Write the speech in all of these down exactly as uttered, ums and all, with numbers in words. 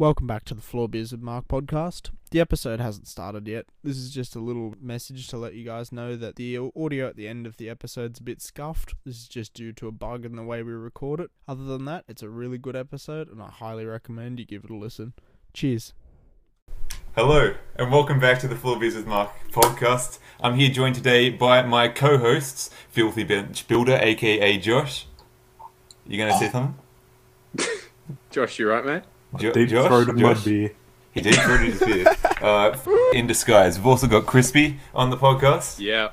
Welcome back to the Floor Beers with Mark podcast. The episode hasn't started yet. This is just a little message to let you guys know that the audio at the end of the episode's a bit scuffed. This is just due to a bug in the way we record it. Other than that, it's a really good episode and I highly recommend you give it a listen. Cheers. Hello and welcome back to the Floor Beers with Mark podcast. I'm here joined today by my co-hosts, Filthy Bench Builder, aka Josh. You gonna say something? Josh, you right, mate? Jo- deep Josh, throated Josh. Mud beer. He deep throated his beer. Uh, in disguise. We've also got Crispy on the podcast. Yeah.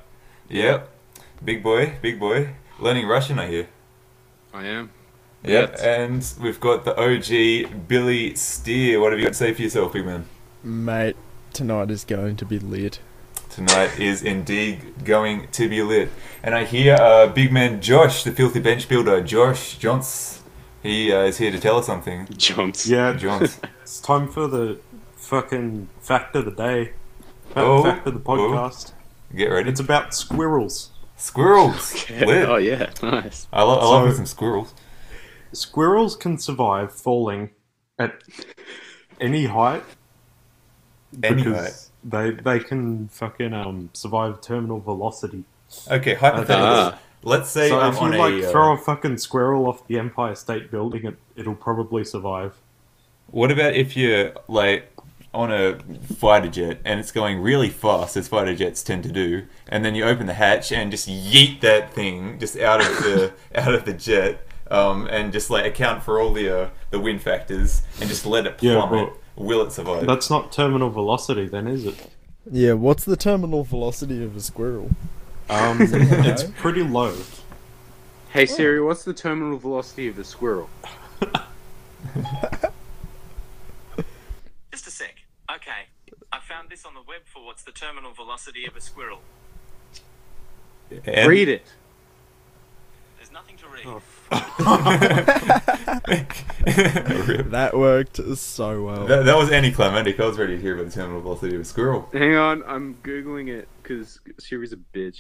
Yeah. Big boy, big boy. Learning Russian, I hear. I am. Yep. Yes. And we've got the O G Billy Steer. What have you got to say for yourself, big man? Mate, tonight is going to be lit. Tonight is indeed going to be lit. And I hear uh, big man Josh, the filthy bench builder, Josh Johns. He uh, is here to tell us something. Johns. Yeah, Johns. It's time for the fucking fact of the day. Oh, fact of the podcast. Oh. Get ready. It's about squirrels. Squirrels? Okay. Oh, yeah. Nice. I, lo- I so, love some squirrels. Squirrels can survive falling at any height. Any height. They, they can fucking um, survive terminal velocity. Okay, hypothetical. Uh-huh. Let's say so I'm if you on like a, throw a fucking squirrel off the Empire State Building, it, it'll probably survive. What about if you're like on a fighter jet and it's going really fast, as fighter jets tend to do, and then you open the hatch and just yeet that thing just out of the out of the jet, um, and just like account for all the uh, the wind factors and just let it plummet. Yeah, will it survive? That's not terminal velocity, then, is it? Yeah. What's the terminal velocity of a squirrel? Um, it's pretty low. Hey Siri, what's the terminal velocity of a squirrel? Just a sec. Okay, I found this on the web for what's the terminal velocity of a squirrel. And? Read it. There's nothing to read. Oh. That worked so well. That, that was anticlimactic. I was ready to hear about the terminal velocity of a squirrel. Hang on, I'm googling it because Siri's a bitch.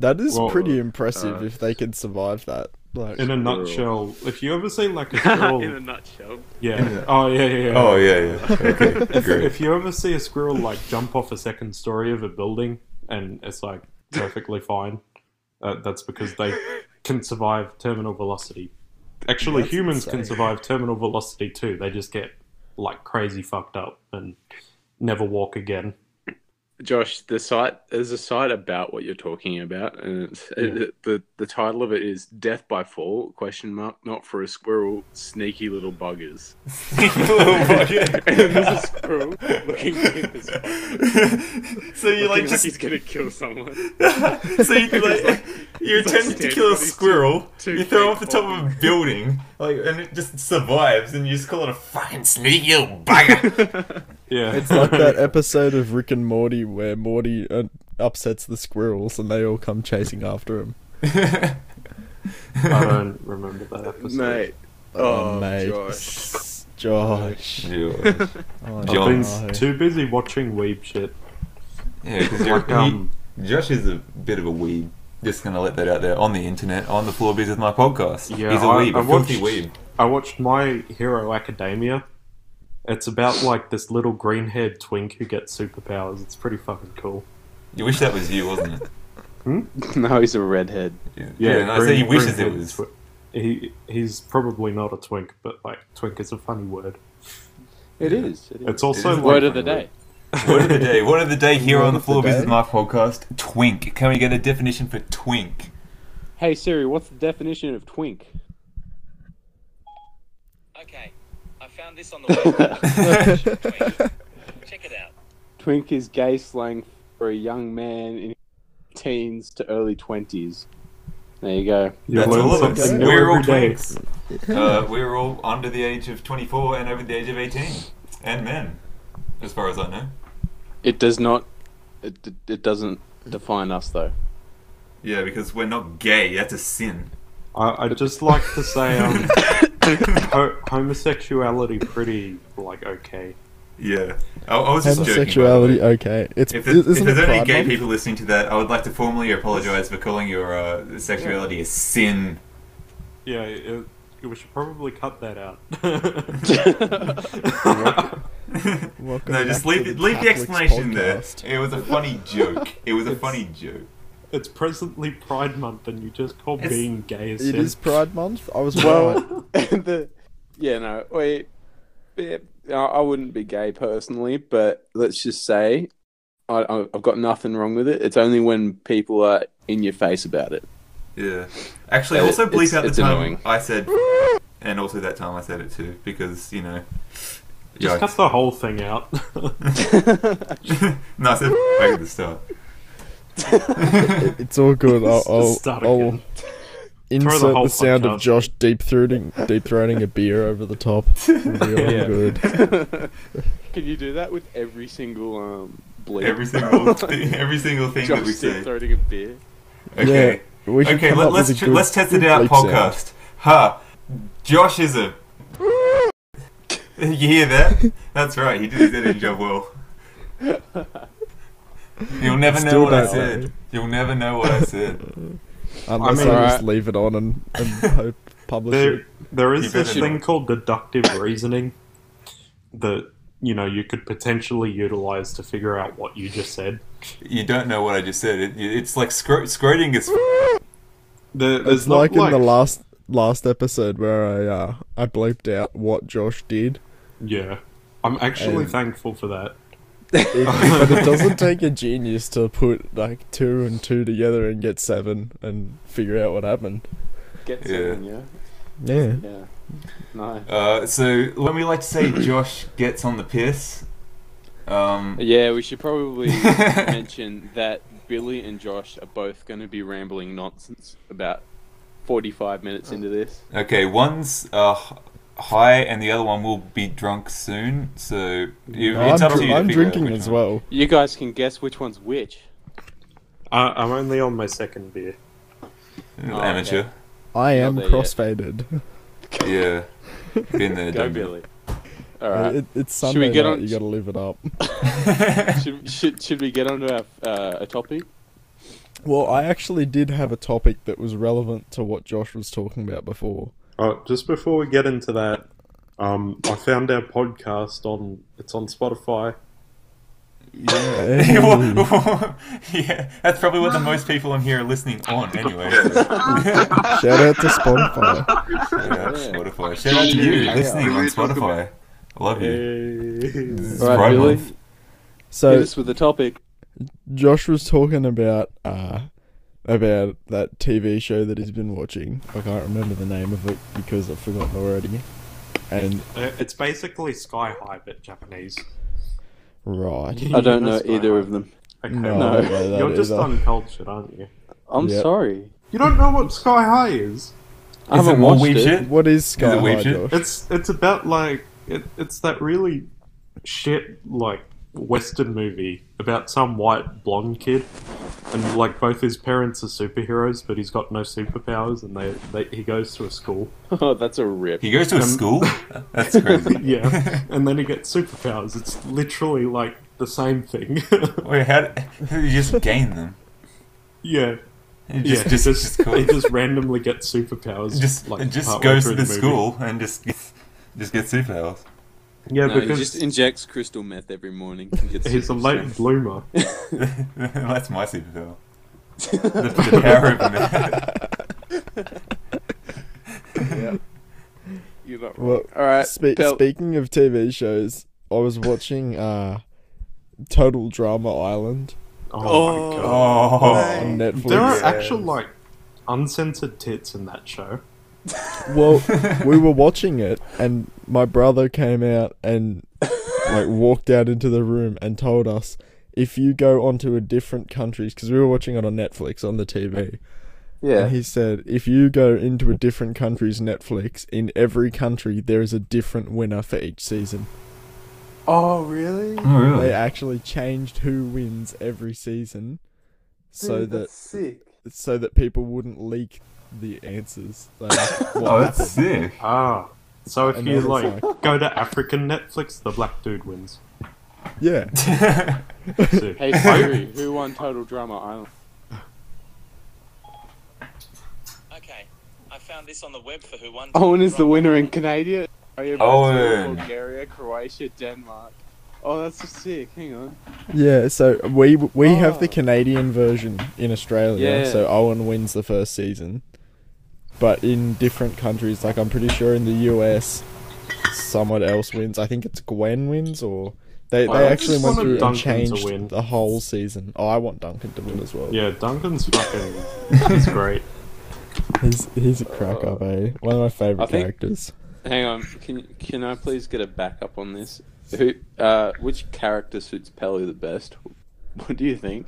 That is well, pretty impressive uh, if they can survive that. Like, in a nutshell, if you ever see like a squirrel... in a nutshell? Yeah. A... Oh, yeah, yeah, yeah. Oh, yeah, yeah. Okay, if, if you ever see a squirrel like jump off a second story of a building and it's like perfectly fine, uh, that's because they can survive terminal velocity. Actually, that's humans insane. Can survive terminal velocity too. They just get like crazy fucked up and never walk again. Josh, the site there's a site about what you're talking about, and it's, yeah. it, the the title of it is "Death by Fall?" Question mark. Not for a squirrel. Sneaky little buggers. Sneaky little buggers. And there's a squirrel looking at this bugger. So you like just like he's gonna kill someone. So you like, like you attempt to kill a squirrel. Two, two you throw off the top of a building, like, and it just survives, and you just call it a fucking sneaky little bugger. Yeah, it's like that episode of Rick and Morty where Morty uh, upsets the squirrels and they all come chasing after him. I don't remember that episode. Mate. Oh, oh mate. Josh. Josh. Josh. Oh, Josh. I've been too busy watching weeb shit. Yeah, because um, Josh is a bit of a weeb. Just going to let that out there on the internet, on the Floor Beers with My podcast. Yeah, he's a weeb, I, I a filthy weeb. I watched My Hero Academia. It's about, like, this little green-haired twink who gets superpowers. It's pretty fucking cool. You wish that was you, wasn't it? Hmm? No, he's a redhead. Yeah, yeah, yeah no, green, I say he wishes it was. Twi- he He's probably not a twink, but, like, twink is a funny word. It yeah. is. It it's is. also... It is word of the day. Word of the day. Word of the day here word on the Floor Beers with My podcast. Twink. Can we get a definition for twink? Hey, Siri, what's the definition of twink? Okay. I found this on the web. Check it out. Twink is gay slang for a young man in teens to early twenties. There you go. That's all of us. We're all twinks. Uh, we're all under the age of twenty-four and over the age of eighteen. And men, as far as I know. It does not... It, it, it doesn't define us, though. Yeah, because we're not gay. That's a sin. I, I'd just like to say... Um, Ho- homosexuality pretty like okay. Yeah, I, I was just homosexuality joking, okay. It's if, the, if there's it any gay month? people listening to that, I would like to formally apologise for calling your uh, sexuality yeah. a sin. Yeah, it, we should probably cut that out. Welcome no, just leave the, leave Catholics the explanation podcast. There. It was a funny joke. It was a it's, funny joke. It's presently Pride Month, and you just call it's, being gay a sin. It is Pride Month. I was well. the, yeah, no, wait. Yeah, I wouldn't be gay personally, but let's just say I, I've got nothing wrong with it. It's only when people are in your face about it. Yeah. Actually, also bleep it's, out the time annoying. I said, and also that time I said it too, because, you know... Just yikes. Cut the whole thing out. No, I said back at the start. It's all good. I'll, I'll, start I'll insert the, the sound of Josh deep-throating deep-throating a beer over the top. It'll be all yeah. good. Can you do that with every single um, bleep? Every single, th- every single thing Josh that we say. Josh deep-throating a beer. Okay. Yeah. Okay, let, let's tr- let's test it out. Podcast. Ha! Huh. Josh is a. You hear that? That's right. He did his editing job well. You'll never Still know what I said. Know. You'll never know what I said. Unless I, mean, I just right. leave it on and, and hope publish there, it. There is you this thing not. called deductive reasoning that you know you could potentially utilize to figure out what you just said. You don't know what I just said. It, it's like scro- scroting is. There, it's like, like in the last last episode where I uh, I bleeped out what Josh did. Yeah, I'm actually and thankful for that. It, but it doesn't take a genius to put like two and two together and get seven and figure out what happened. Get seven, yeah. Yeah. Yeah. yeah. No. Uh, so when we like to say Josh gets on the piss. Um, yeah, we should probably mention that Billy and Josh are both going to be rambling nonsense about forty-five minutes into this. Okay, one's uh, high and the other one will be drunk soon, so you, no, it's I'm up dr- to you. I'm to drinking as one. Well. You guys can guess which one's which. Uh, I'm only on my second beer. Oh, amateur. Okay. I am crossfaded. Yeah, been there. Go Billy. All right. It, it's Sunday should we get night, on... you gotta live it up. should, should, should we get on to uh, a topic? Well, I actually did have a topic that was relevant to what Josh was talking about before. Oh, just before we get into that, um, I found our podcast on... It's on Spotify. Yeah. Yeah, that's probably what the most people on here are listening on, anyway. Shout out to Spotify. Shout out to Spotify. Shout out to you yeah. listening yeah. on Spotify. Love you. Hey. All right, Billy. So, hit us with the topic. Josh was talking about uh, about that T V show that he's been watching. I can't remember the name of it because I've forgotten already. And it's basically Sky High, but Japanese. Right. I don't know either of them. Okay. No, no. You're just either. uncultured, aren't you? I'm yep. sorry. You don't know what Sky High is. I haven't is watched it. Shit? What is Sky is it High? Josh? It's it's about like. It, it's that really shit, like, Western movie about some white blonde kid, and, like, both his parents are superheroes, but he's got no superpowers, and they, they he goes to a school. Oh, that's a rip. He goes to um, a school? That's crazy. Yeah, and then he gets superpowers. It's literally, like, the same thing. Wait, how, how did you just gain them? Yeah. Just, yeah, just, he, just, just cool. he just randomly gets superpowers. Just, like, just goes to the, the school and just... gets Just get superpowers. Yeah, no, because he just injects crystal meth every morning. He's a late bloomer. That's my superpower. the, the power of meth. Yeah. You're not wrong. Well, all right. Spe- Pel- speaking of T V shows, I was watching uh, Total Drama Island. Oh, oh my god! Oh, on Netflix. There are actual like uncensored tits in that show. Well, we were watching it, and my brother came out and like walked out into the room and told us if you go onto a different country, because we were watching it on Netflix on the T V. Yeah, and he said if you go into a different country's Netflix, in every country there is a different winner for each season. Oh, really? Oh, really? They actually changed who wins every season, Dude, so that that's sick. so that people wouldn't leak the answers. Like, oh, that's sick. Ah, so if and you like, like go to African Netflix, the black dude wins. Yeah. Hey Siri, who won Total Drama Island? Okay, I found this on the web for who won. Owen is the winner in Canada, Owen. Bulgaria, Croatia, Denmark. Oh, that's so sick. Hang on. Yeah, so we we oh. have the Canadian version in Australia. Yeah. So Owen wins the first season, but in different countries, like I'm pretty sure in the U S, someone else wins. I think it's Gwen wins, or they they I actually went through Duncan and changed the whole season. Oh, I want Duncan to win as well. Yeah, Duncan's fucking. He's great. He's he's a crack up, eh? One of my favorite I characters. Think, hang on, can can I please get a backup on this? Who, uh, which character suits Pelly the best? What do you think?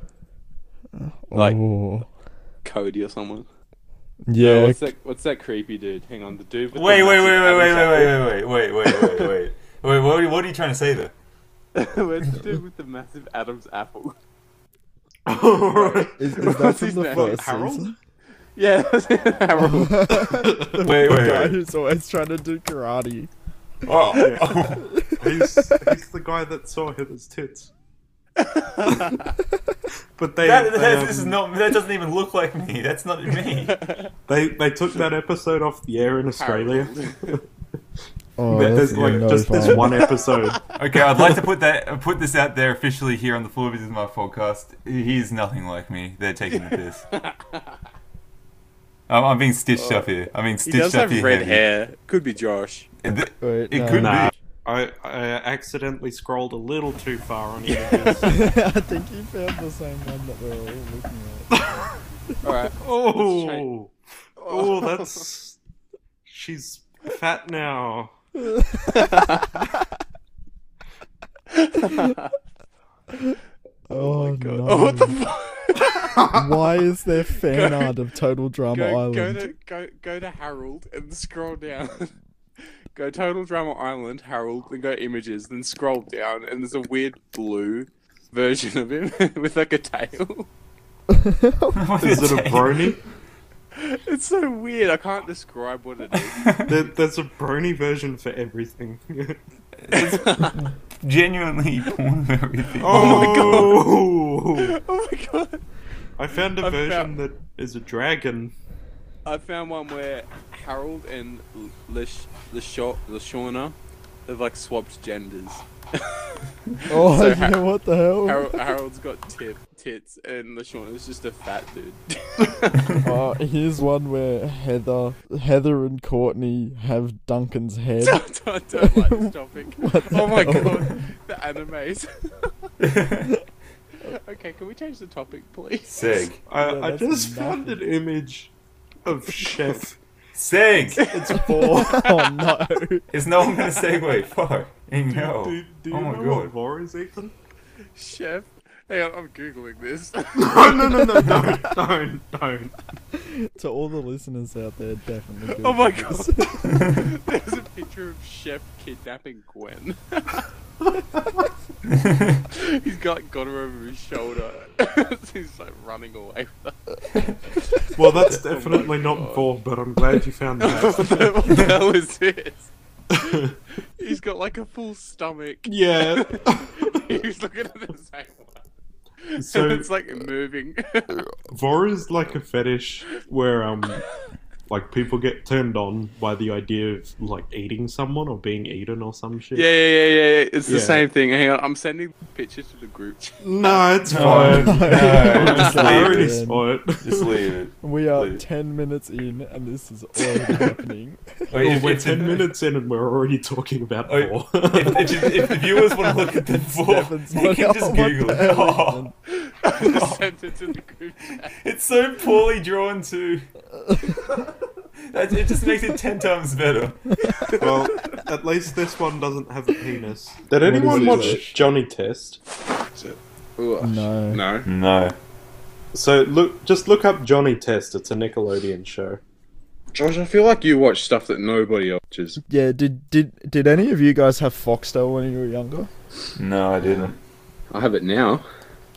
Like, oh. Cody or someone? Yeah. No, what's that? What's that creepy dude? Hang on, the dude. With wait, the wait, wait, wait, wait, wait, wait, wait, wait, wait, wait, wait, wait, wait. What, what are you trying to say there? What's the dude with the massive Adam's apple? Oh, is, is that from the first Harold? Season? Yeah, that's Harold. Wait, wait, wait. He's always trying to do karate. Oh, yeah. oh. He's, he's the guy that saw Hitler's tits. But they that, that, um, this is not, that doesn't even look like me. That's not me. They they took that episode off the air in Australia. Oh, there's like no just this one episode. Okay, I'd like to put that put this out there officially here on the Floor Business My Podcast. He's nothing like me. They're taking the piss. I'm, I'm being stitched oh. up here. I'm being stitched up here. He does have here, red heavy. hair. Could be Josh. It, Wait, it no. could nah. be. I, I accidentally scrolled a little too far on you. I think you found the same one that we're all looking at. Alright. Oh, oh, that's... She's fat now. Oh my god. No. Oh, what the fuck? Why is there fan go, art of Total Drama go, Island? Go to, go, go to Harold and scroll down. Go Total Drama Island, Harold, then go Images, then scroll down, and there's a weird blue version of him with like a tail. What is it, a brony? It's so weird, I can't describe what it is. There, there's a brony version for everything. It's genuinely porn for everything. Oh, oh my god! Oh my god! I found a I version found... that is a dragon. I found one where Harold and Lish, Lishaw, Lishauna have like swapped genders. Oh, so yeah, what the hell? Harold, Harold's got tip, tits and Lishauna's just a fat dude. Oh, here's one where Heather Heather and Courtney have Duncan's head. I don't, don't like this topic. Oh my hell? god, the animes. Okay, can we change the topic, please? Sig. I, yeah, I just nothing. found an image. Of chef. Seg! It's four. Oh no. Is no one gonna segue? Fuck. No. Do, do, do you oh my know god. What more is, Ethan? Chef? Hang on, I'm googling this. No, no, no, no, don't, don't, don't. To all the listeners out there, definitely. Google oh my god. There's a picture of Chef kidnapping Gwen. He's got got her over his shoulder. He's like running away with her. Well, that's definitely oh not four, but I'm glad you found that. What the hell is this? He's got like a full stomach. Yeah. He's looking at the same one. So and it's like moving. Vor is like a fetish where um, like people get turned on by the idea of like eating someone or being eaten or some shit. Yeah, yeah, yeah, yeah. It's yeah. the same thing. Hang on, I'm sending pictures to the group. No, it's fine. No, no, no. Just leave it. Spot. Just leave it. We are leave. ten minutes in, and this is already happening. Wait, if, we're if, ten if, minutes in, and we're already talking about oh, four. If, if, if the viewers want to look at the four, you can just Google it. Oh. Just send it to the group chat. It's so poorly drawn too. That, it just makes it ten times better. Well, at least this one doesn't have a penis. Did anyone watch it? Johnny Test? No. No. No. So look, just look up Johnny Test. It's a Nickelodeon show. Josh, I feel like you watch stuff that nobody watches. Yeah. Did did did any of you guys have Foxtel when you were younger? No, I didn't. I have it now.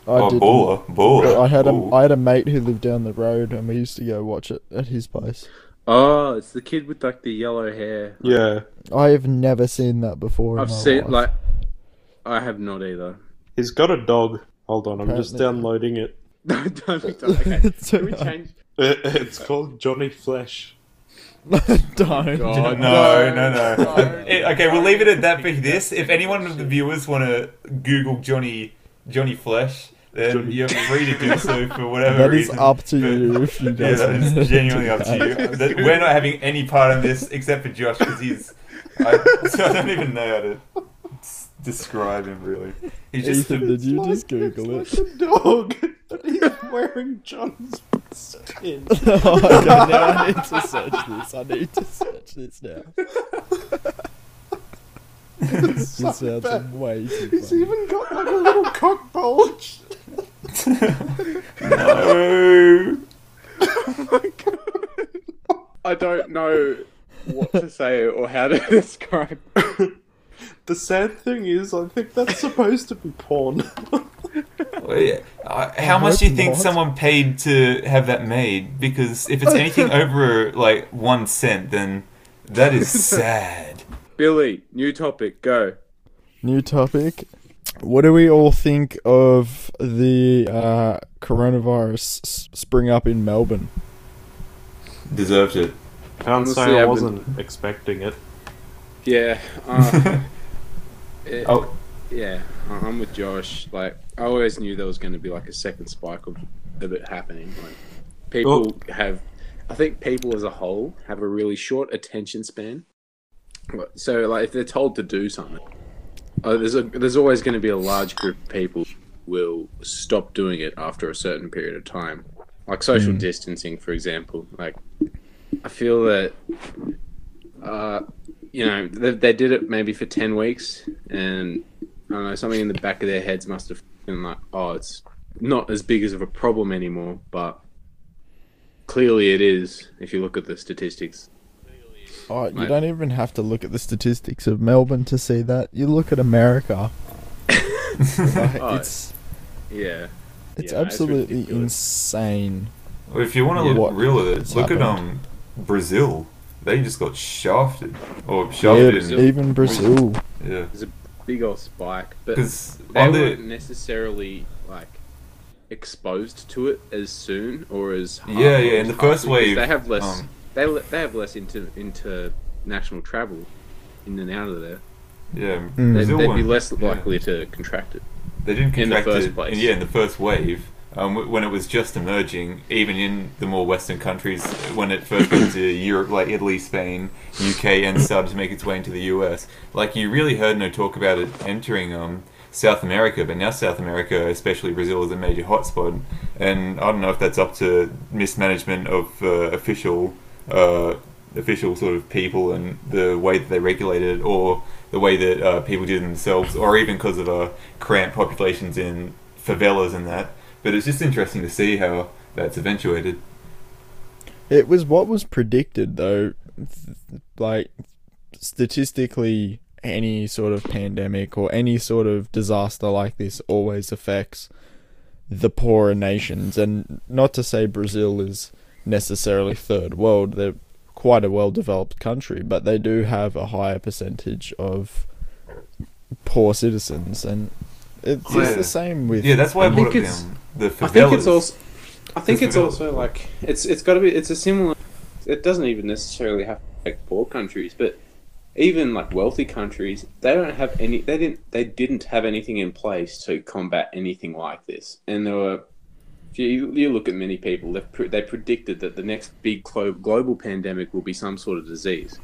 I oh, baller, baller. I had a I had a mate who lived down the road, and we used to go watch it at his place. Oh, it's the kid with like the yellow hair. Yeah, I have never seen that before. I've in my seen life. like, I have not either. He's got a dog. Hold on, Apparently. I'm just downloading it. Don't, don't, don't. Okay, it's, Can we change? It, it's called Johnny Flesh. Don't. God, no, no, no. no. It, okay, we'll leave it at that for this. If anyone of the viewers want to Google Johnny Johnny Flesh, then Johnny. You're free to do so for whatever that reason. That is up to but, you. If you yeah, that is genuinely up to you. That, we're not having any part in this except for Josh because he's. I, so I don't even know how to describe him really. He's just Ethan, a, did you like, just Google it? Like a dog, but he's wearing John's. Oh, okay, now I need to search this. I need to search this now. This so sounds bad. Way too He's funny. Even got like a little cock bulge. No. Oh my god. I don't know what to say or how to describe. The sad thing is, I think that's supposed to be porn. Well, yeah. uh, how I much do you think not. someone paid to have that made? Because if it's anything over like one cent, then that is sad. Billy, new topic, go. New topic. What do we all think of the uh, coronavirus s spring up in Melbourne? Deserved it. Can't say I wasn't expecting it. Yeah. Uh, it, oh. Yeah, I'm with Josh. Like, I always knew there was going to be like a second spike of, of it happening. Like, people oh. have, I think people as a whole have a really short attention span. So, like, if they're told to do something, oh, there's a, there's always going to be a large group of people who will stop doing it after a certain period of time. Like social mm. distancing, for example. Like, I feel that. Uh, you know, they, they did it maybe for ten weeks, and I don't know, something in the back of their heads must have been like, oh, it's not as big as of a problem anymore, but clearly it is if you look at the statistics. Oh, you don't even have to look at the statistics of Melbourne to see that. You look at America. Like, oh, it's yeah. It's yeah, absolutely it's insane. Well, if you want to look real at it, look happened. at um Brazil. They just got shafted. Or shafted. Yeah, Brazil. Even Brazil. Yeah. There's a big old spike. But they weren't necessarily, like, exposed to it as soon or as hard. Yeah, yeah, in the first wave. They have less, um, they, they have less into, into national travel in and out of there. Yeah. Mm. They, they'd be less likely yeah. to contract it. They didn't contract it. In the first it, place. Yeah, in the first wave. Um, when it was just emerging, even in the more Western countries, when it first went to Europe, like Italy, Spain, U K, and started to make its way into the U S, like you really heard no talk about it entering um, South America, but now South America, especially Brazil, is a major hotspot, and I don't know if that's up to mismanagement of uh, official, uh, official sort of people and the way that they regulate it, or the way that uh, people do it themselves, or even because of uh, cramped populations in favelas and that. But it's just interesting to see how that's eventuated. It was what was predicted, though. Like, statistically, any sort of pandemic or any sort of disaster like this always affects the poorer nations. And not to say Brazil is necessarily third world. They're quite a well-developed country, but they do have a higher percentage of poor citizens. And it's yeah. just the same with... Yeah, that's why I, I brought it down. The I think it's also, I think it's also like it's it's got to be it's a similar. It doesn't even necessarily have to affect poor countries, but even like wealthy countries, they don't have any. They didn't. They didn't have anything in place to combat anything like this. And there were, if you, you look at many people, they pre they predicted that the next big global pandemic will be some sort of disease,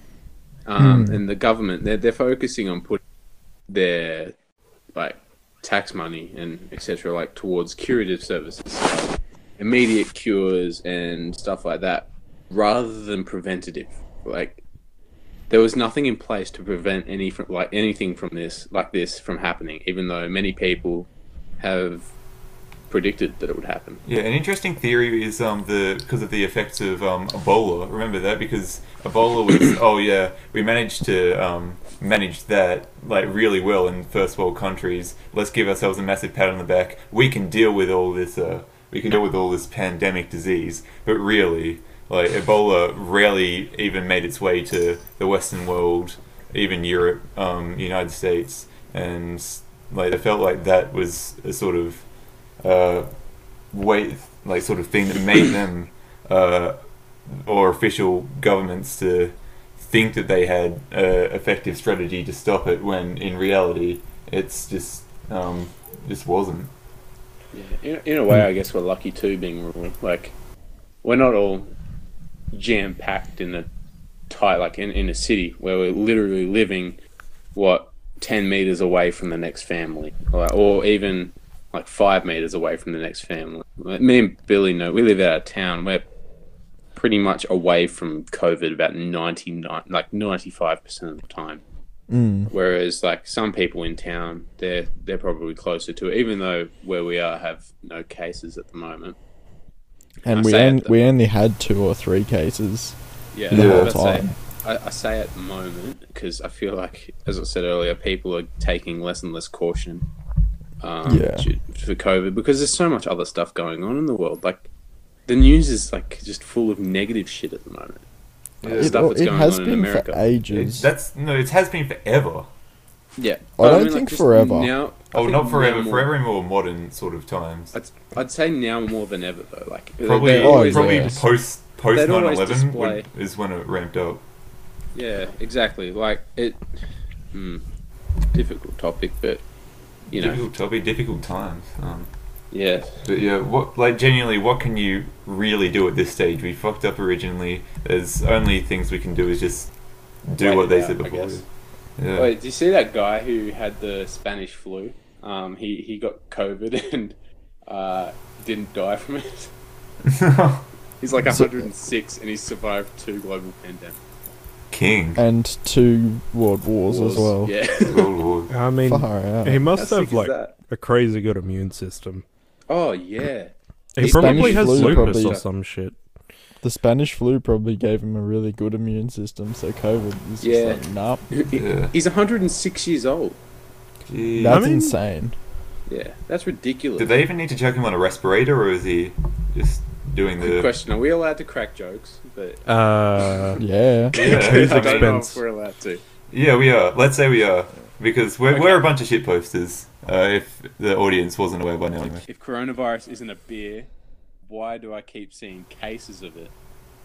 um, hmm. and the government they're they're focusing on putting their like. tax money and et cetera like towards curative services, like immediate cures and stuff like that, rather than preventative. Like there was nothing in place to prevent any from like anything from this like this from happening, even though many people have predicted that it would happen. Yeah, an interesting theory is um the because of the effects of um Ebola. Remember that, because Ebola was oh yeah we managed to um manage that like really well in first world countries. Let's give ourselves a massive pat on the back. We can deal with all this. Uh, we can deal with all this pandemic disease. But really, like Ebola rarely even made its way to the Western world, even Europe, um, United States, and like I felt like that was a sort of uh, way, like sort of thing that made them uh, or official governments to think that they had an effective strategy to stop it, when in reality it's just um, just wasn't. Yeah, in, in a way, I guess we're lucky too, being rural. Like, we're not all jam packed in a tight, like in, in a city where we're literally living what ten meters away from the next family, or, or even like five meters away from the next family. Like, me and Billy know we live out of town. We're pretty much away from COVID about ninety-nine, like ninety-five percent of the time. Mm. Whereas like some people in town, they're they're probably closer to it, even though where we are have no cases at the moment. And I we en the, we only had two or three cases. Yeah, the whole time. I, I say at the moment because I feel like, as I said earlier, people are taking less and less caution um, yeah. to, for COVID, because there's so much other stuff going on in the world. Like, the news is like just full of negative shit at the moment. Like, it, stuff well, that's it going has on been in America. for ages. It, that's no, it has been forever. Yeah, I don't I mean, think like, forever. Now, oh, not forever. Forever in more modern sort of times. I'd, I'd say now more than ever though. Like probably, oh, probably yeah. post post nine eleven is when it ramped up. Yeah, exactly. Like it, hmm, difficult topic, but you know, difficult topic, difficult times. Um, yeah, but yeah, what like genuinely, what can you really do at this stage? We fucked up originally. There's only things we can do is just do Wait what they out, said before. Yeah. Wait, do you see that guy who had the Spanish flu? Um, he he got COVID and uh didn't die from it. He's like one hundred and six, and he survived two global pandemics. King. And two world wars, wars. as well. Yeah. I mean, Far he must How have like a crazy good immune system. Oh yeah. He the probably Spanish has lupus probably, or some shit. The Spanish flu probably gave him a really good immune system, so COVID is yeah. just like, nah. Yeah. He's one hundred and six years old. Jeez. That's I mean, insane. Yeah, that's ridiculous. Did they even need to chuck him on a respirator, or is he just... doing the... Good question. Are we allowed to crack jokes? But... Uh, yeah. yeah. Who's I don't know if we're allowed to. Yeah, we are. Let's say we are. Because we're, okay. we're a bunch of shit posters, uh, if the audience wasn't aware by now. Anyway. If coronavirus isn't a beer, why do I keep seeing cases of it?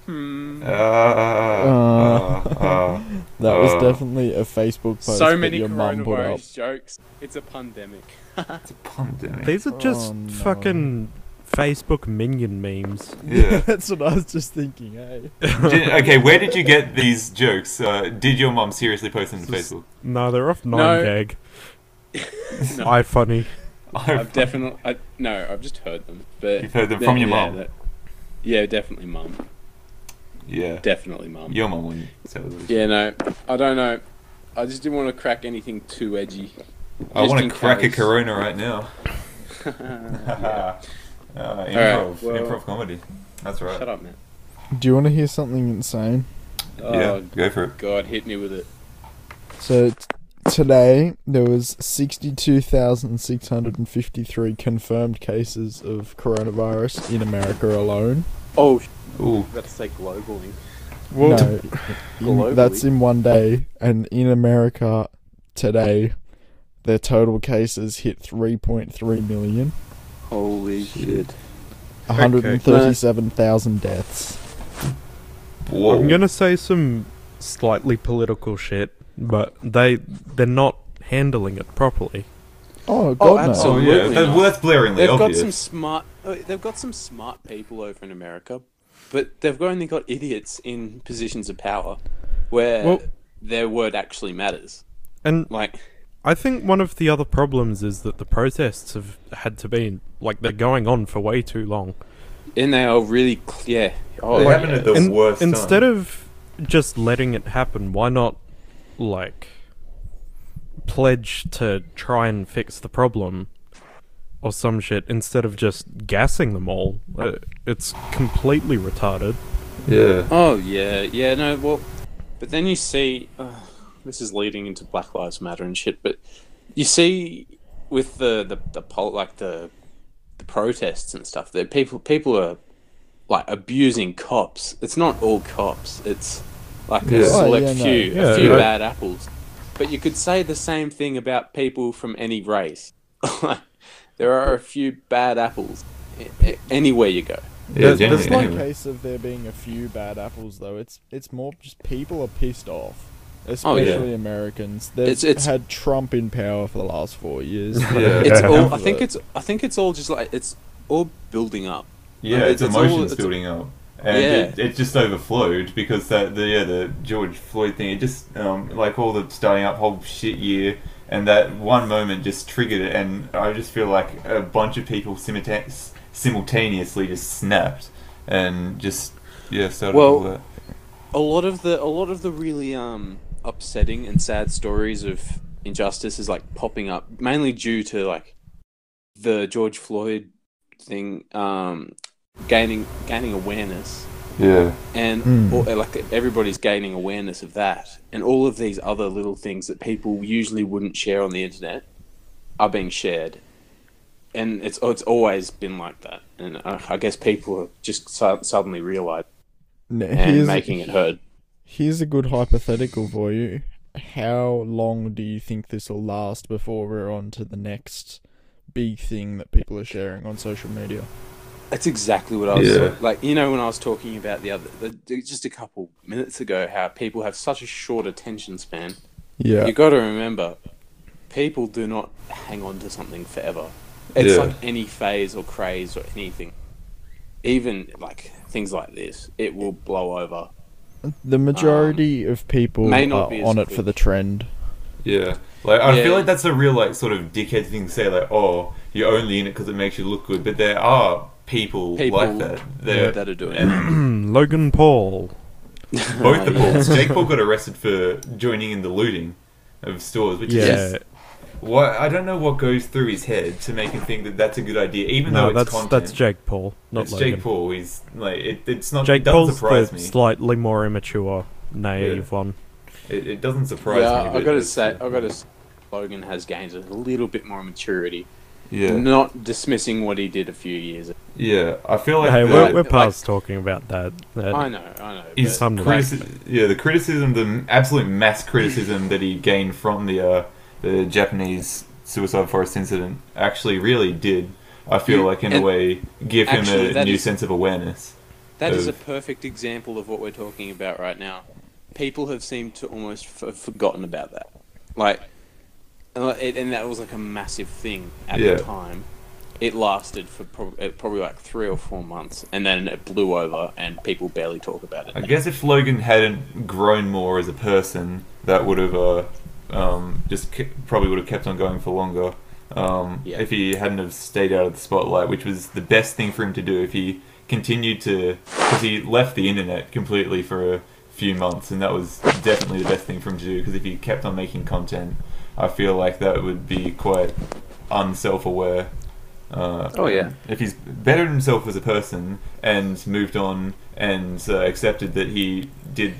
Hmm. Uh, uh, uh, uh, that was uh, definitely a Facebook post. So many your coronavirus jokes. It's a pandemic. It's a pandemic. These are just oh, no. fucking... Facebook minion memes. Yeah, that's what I was just thinking. Hey. Did, okay, where did you get these jokes? Uh, did your mum seriously post them to just, Facebook? No, they're off nine gag. No. no. iFunny. I've definitely I, no. I've just heard them. But you've heard them from your yeah, mum. That, yeah, definitely mum. Yeah, definitely mum. Your mum wouldn't. Yeah, no, I don't know. I just didn't want to crack anything too edgy. I want to crack case. a corona right now. yeah. Uh, improv, right, well, improv comedy. That's right. Shut up, man. Do you want to hear something insane? Oh, yeah, go for it. God, hit me with it. So t today there was sixty-two thousand six hundred and fifty-three confirmed cases of coronavirus in America alone. Oh, ooh. That's like globally. Well, no, globally. In, that's in one day, and in America today, their total cases hit three point three million. Holy shit. one hundred thirty-seven thousand okay. deaths. Whoa. I'm going to say some slightly political shit, but they, they're not handling it properly. Oh, God, oh, absolutely. No. Oh, yeah. They're worth blaringly they've obvious. Got some smart, they've got some smart people over in America, but they've only got idiots in positions of power where well, their word actually matters. And... like. I think one of the other problems is that the protests have had to be, like, they're going on for way too long. And they are really, yeah. Oh, they like, happened at the in, worst Instead time. of just letting it happen, why not, like, pledge to try and fix the problem or some shit instead of just gassing them all? It's completely retarded. Yeah. Oh, yeah. Yeah, no, well, but then you see... Uh, this is leading into Black Lives Matter and shit, but you see with the the, the pol like the the protests and stuff, that people people are like abusing cops. It's not all cops. It's like yeah. a select oh, yeah, few, no. yeah, a few right. bad apples. But you could say the same thing about people from any race. There are a few bad apples anywhere you go. Yeah, there's, there's no anyway. case of there being a few bad apples though. It's it's more just people are pissed off, especially oh, yeah. Americans. They've it's, it's, had Trump in power for the last four years. Yeah. It's all. I think it's. I think it's all just like it's all building up. Yeah, like, it's, it's emotions all, it's, building up, and yeah. it, it just overflowed because that the yeah, the George Floyd thing. It just um like all the starting up whole shit year. And that one moment just triggered it, and I just feel like a bunch of people simulta simultaneously just snapped, and just yeah, started well, all that. A lot of the a lot of the really um, upsetting and sad stories of injustice is like popping up, mainly due to like the George Floyd thing um, gaining gaining awareness. Yeah, and mm. all, like everybody's gaining awareness of that, and all of these other little things that people usually wouldn't share on the internet are being shared, and it's it's always been like that. And I, I guess people have just su suddenly realised no, and making a, it heard. Here's a good hypothetical for you: how long do you think this will last before we're on to the next big thing that people are sharing on social media? That's exactly what I was yeah. like. You know, when I was talking about the other, the, just a couple minutes ago, how people have such a short attention span. Yeah, you got to remember, people do not hang on to something forever. It's yeah. like any phase or craze or anything. Even like things like this, it will blow over. The majority um, of people may not are be on it quick. for the trend. Yeah, like I yeah. feel like that's a real like sort of dickhead thing to say. Like, oh, you're only in it because it makes you look good, but there are. People, people like that. Yeah, that are doing it. Logan Paul. Both the Pauls. Jake Paul got arrested for joining in the looting of stores, which yeah. is just... What, I don't know what goes through his head to make him think that that's a good idea, even no, though it's that's, content. that's Jake Paul, not it's Logan. Jake Paul. He's, like, it, it's not... Jake it doesn't Paul's surprise the me. slightly more immature, naive yeah. one. It, it doesn't surprise yeah, me. I've got to say, I've got to say, Logan has gained a little bit more maturity. Yeah. Not dismissing what he did a few years ago. Yeah, I feel like... Hey, the, we're, we're past like, talking about that. that I know, I know. Is yeah, the criticism, the absolute mass criticism that he gained from the, uh, the Japanese suicide forest incident actually really did, I feel yeah, like, in a way, give actually, him a new is, sense of awareness. That of, is a perfect example of what we're talking about right now. People have seemed to almost have forgotten about that. Like... And that was like a massive thing at yeah. the time. It lasted for pro probably like three or four months, and then it blew over, and people barely talk about it. I now. guess if Logan hadn't grown more as a person, that would have uh, um, just probably would have kept on going for longer. Um, yeah. If he hadn't have stayed out of the spotlight, which was the best thing for him to do, if he continued to, because he left the internet completely for a few months, and that was definitely the best thing for him to do. Because if he kept on making content. I feel like that would be quite unself-aware. Uh, oh, yeah. If he's bettered himself as a person and moved on and uh, accepted that he did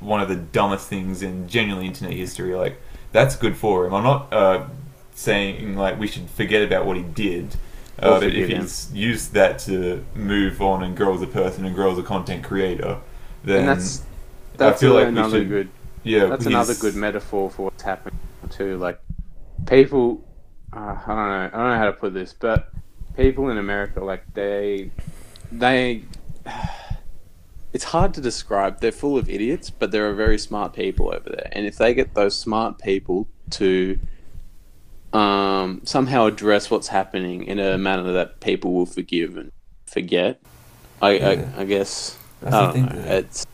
one of the dumbest things in genuinely internet history, like, that's good for him. I'm not uh, saying, like, we should forget about what he did, uh, but if he's him. used that to move on and grow as a person and grow as a content creator, then and that's, that's I feel like another we should... Good, yeah, that's another good metaphor for what's happening. Too like people, uh, I don't know, I don't know how to put this, but people in America, like they, they, it's hard to describe. They're full of idiots, but there are very smart people over there, and if they get those smart people to um, somehow address what's happening in a manner that people will forgive and forget, I, yeah. I, I guess That's I don't the thing know, it's.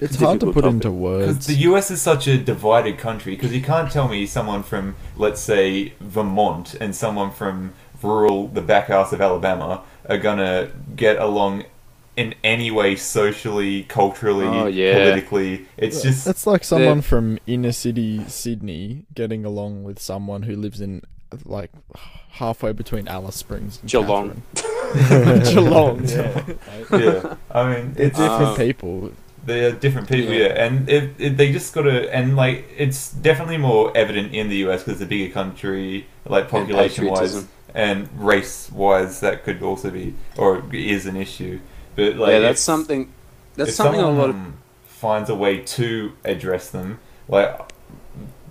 It's hard to put into words. Because the U S is such a divided country, because you can't tell me someone from, let's say, Vermont and someone from rural, the back ass of Alabama, are going to get along in any way socially, culturally, oh, yeah. politically. It's yeah. just... It's like someone from inner city Sydney getting along with someone who lives in, like, halfway between Alice Springs and Geelong. Geelong. Yeah. yeah. I mean, it's different um, people... They are different people, yeah, yeah. and it, it, they just gotta, and like, it's definitely more evident in the U S because it's a bigger country, like population-wise and, and race-wise, that could also be, or is an issue. But like, yeah, that's something. That's something a lot of finds a way to address them. Like,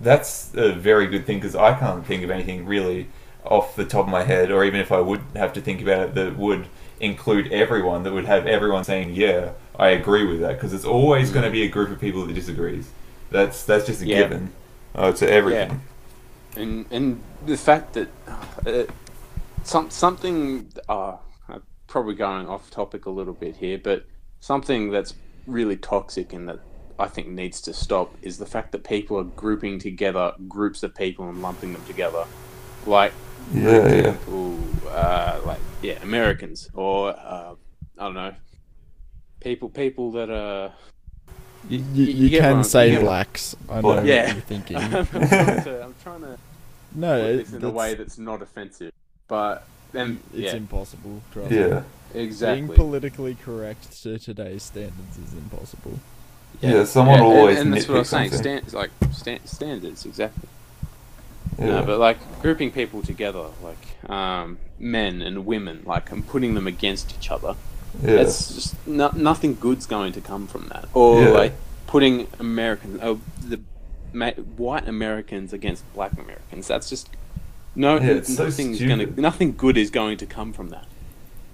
that's a very good thing because I can't think of anything really off the top of my head, or even if I would have to think about it, that would include everyone, that would have everyone saying, yeah, I agree with that, because it's always going to be a group of people that disagrees. That's that's just a yeah. given uh, to everything. Yeah. And and the fact that uh, some something, uh, I'm probably going off topic a little bit here, but something that's really toxic and that I think needs to stop is the fact that people are grouping together groups of people and lumping them together. Like, yeah, example, yeah. Uh, like yeah, Americans or uh, I don't know, people people that are. You, you, you, you can say you blacks. I know yeah. what you're thinking. I'm trying to, I'm trying to no, put this in a way that's not offensive, but then it's yeah. impossible. Trust yeah, me. Exactly. Being politically correct to today's standards is impossible. Yeah, yeah someone yeah, always. And, and that's what I was saying. Stand, like stand, standards, exactly. Yeah. No, but like grouping people together, like um, men and women, like and putting them against each other. Yeah. That's just no, nothing good's going to come from that. Or yeah. like putting Americans, oh, the ma white Americans against black Americans. That's just no. Yeah, it's so gonna, nothing good is going to come from that.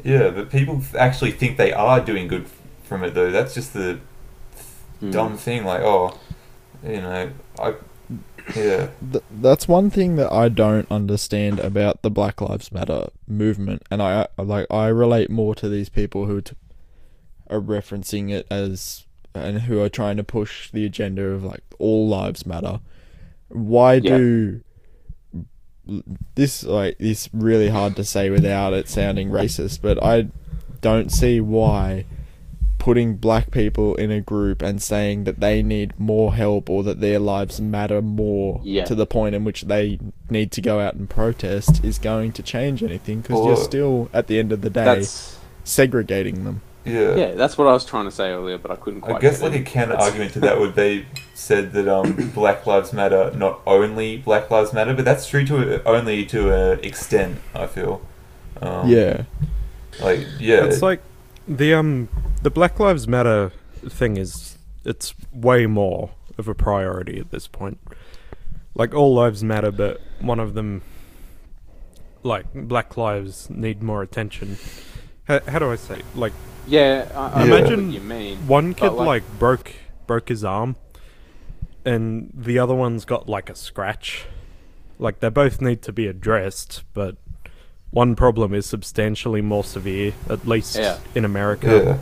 Yeah, but people actually think they are doing good from it, though. That's just the mm. dumb thing. Like, oh, you know, I. Yeah, Th that's one thing that I don't understand about the Black Lives Matter movement, and I, I like I relate more to these people who t are referencing it as and who are trying to push the agenda of like all lives matter. Why yeah. do this? Like, it's really hard to say without it sounding racist, but I don't see why putting black people in a group and saying that they need more help or that their lives matter more yeah. to the point in which they need to go out and protest is going to change anything, because you're still, at the end of the day, segregating them. Yeah, yeah, that's what I was trying to say earlier, but I couldn't quite I guess get like it. A counter argument to that would be said that um, Black Lives Matter, not only Black Lives Matter, but that's true to a, only to an extent, I feel. Um, yeah. Like, yeah. It's like the... um. The Black Lives Matter thing is, it's way more of a priority at this point. Like, all lives matter, but one of them, like, black lives need more attention. How, how do I say? Like, yeah, I, I imagine know what you mean, one kid, like, like, broke broke his arm, and the other one's got, like, a scratch. Like, they both need to be addressed, but one problem is substantially more severe, at least yeah. in America. Yeah.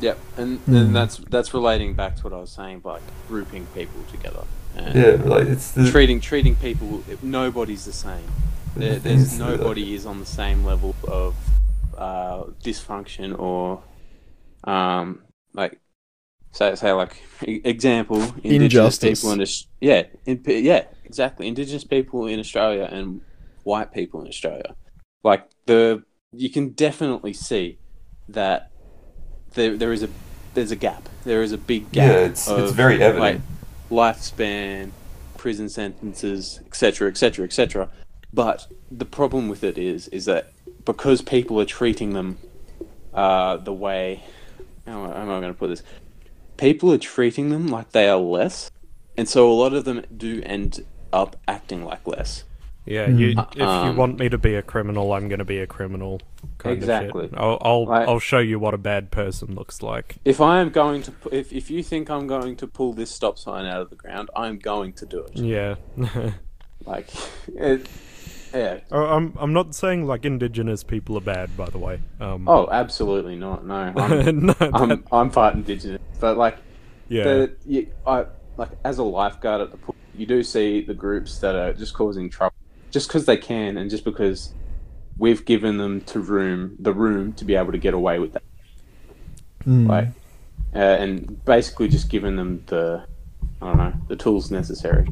Yep, and, and that's that's relating back to what I was saying about grouping people together. And yeah, like it's the treating treating people. Nobody's the same. There, there's nobody is on the same level of uh, dysfunction or um, like say say like example indigenous Injustice. people in yeah in, yeah exactly indigenous people in Australia and white people in Australia. Like the you can definitely see that. There, there is a, there's a gap. There is a big gap. Yeah, it's, of, it's very evident. Like, lifespan, prison sentences, et cetera, et cetera, et cetera. But the problem with it is, is that because people are treating them, uh, the way, how am I going to put this? People are treating them like they are less, and so a lot of them do end up acting like less. Yeah, you. Mm. If um, you want me to be a criminal, I'm going to be a criminal. Kind exactly. Of shit. I'll I'll, like, I'll show you what a bad person looks like. If I am going to, if if you think I'm going to pull this stop sign out of the ground, I'm going to do it. Yeah. Like, it, yeah. Oh, I'm I'm not saying like indigenous people are bad, by the way. Um, oh, absolutely not. No, I'm no, I'm, that... I'm part indigenous, but like, yeah, the, you, I like as a lifeguard at the pool, you do see the groups that are just causing trouble. Just because they can, and just because we've given them to room the room to be able to get away with that, mm. like, uh, and basically just given them the, I don't know, the tools necessary.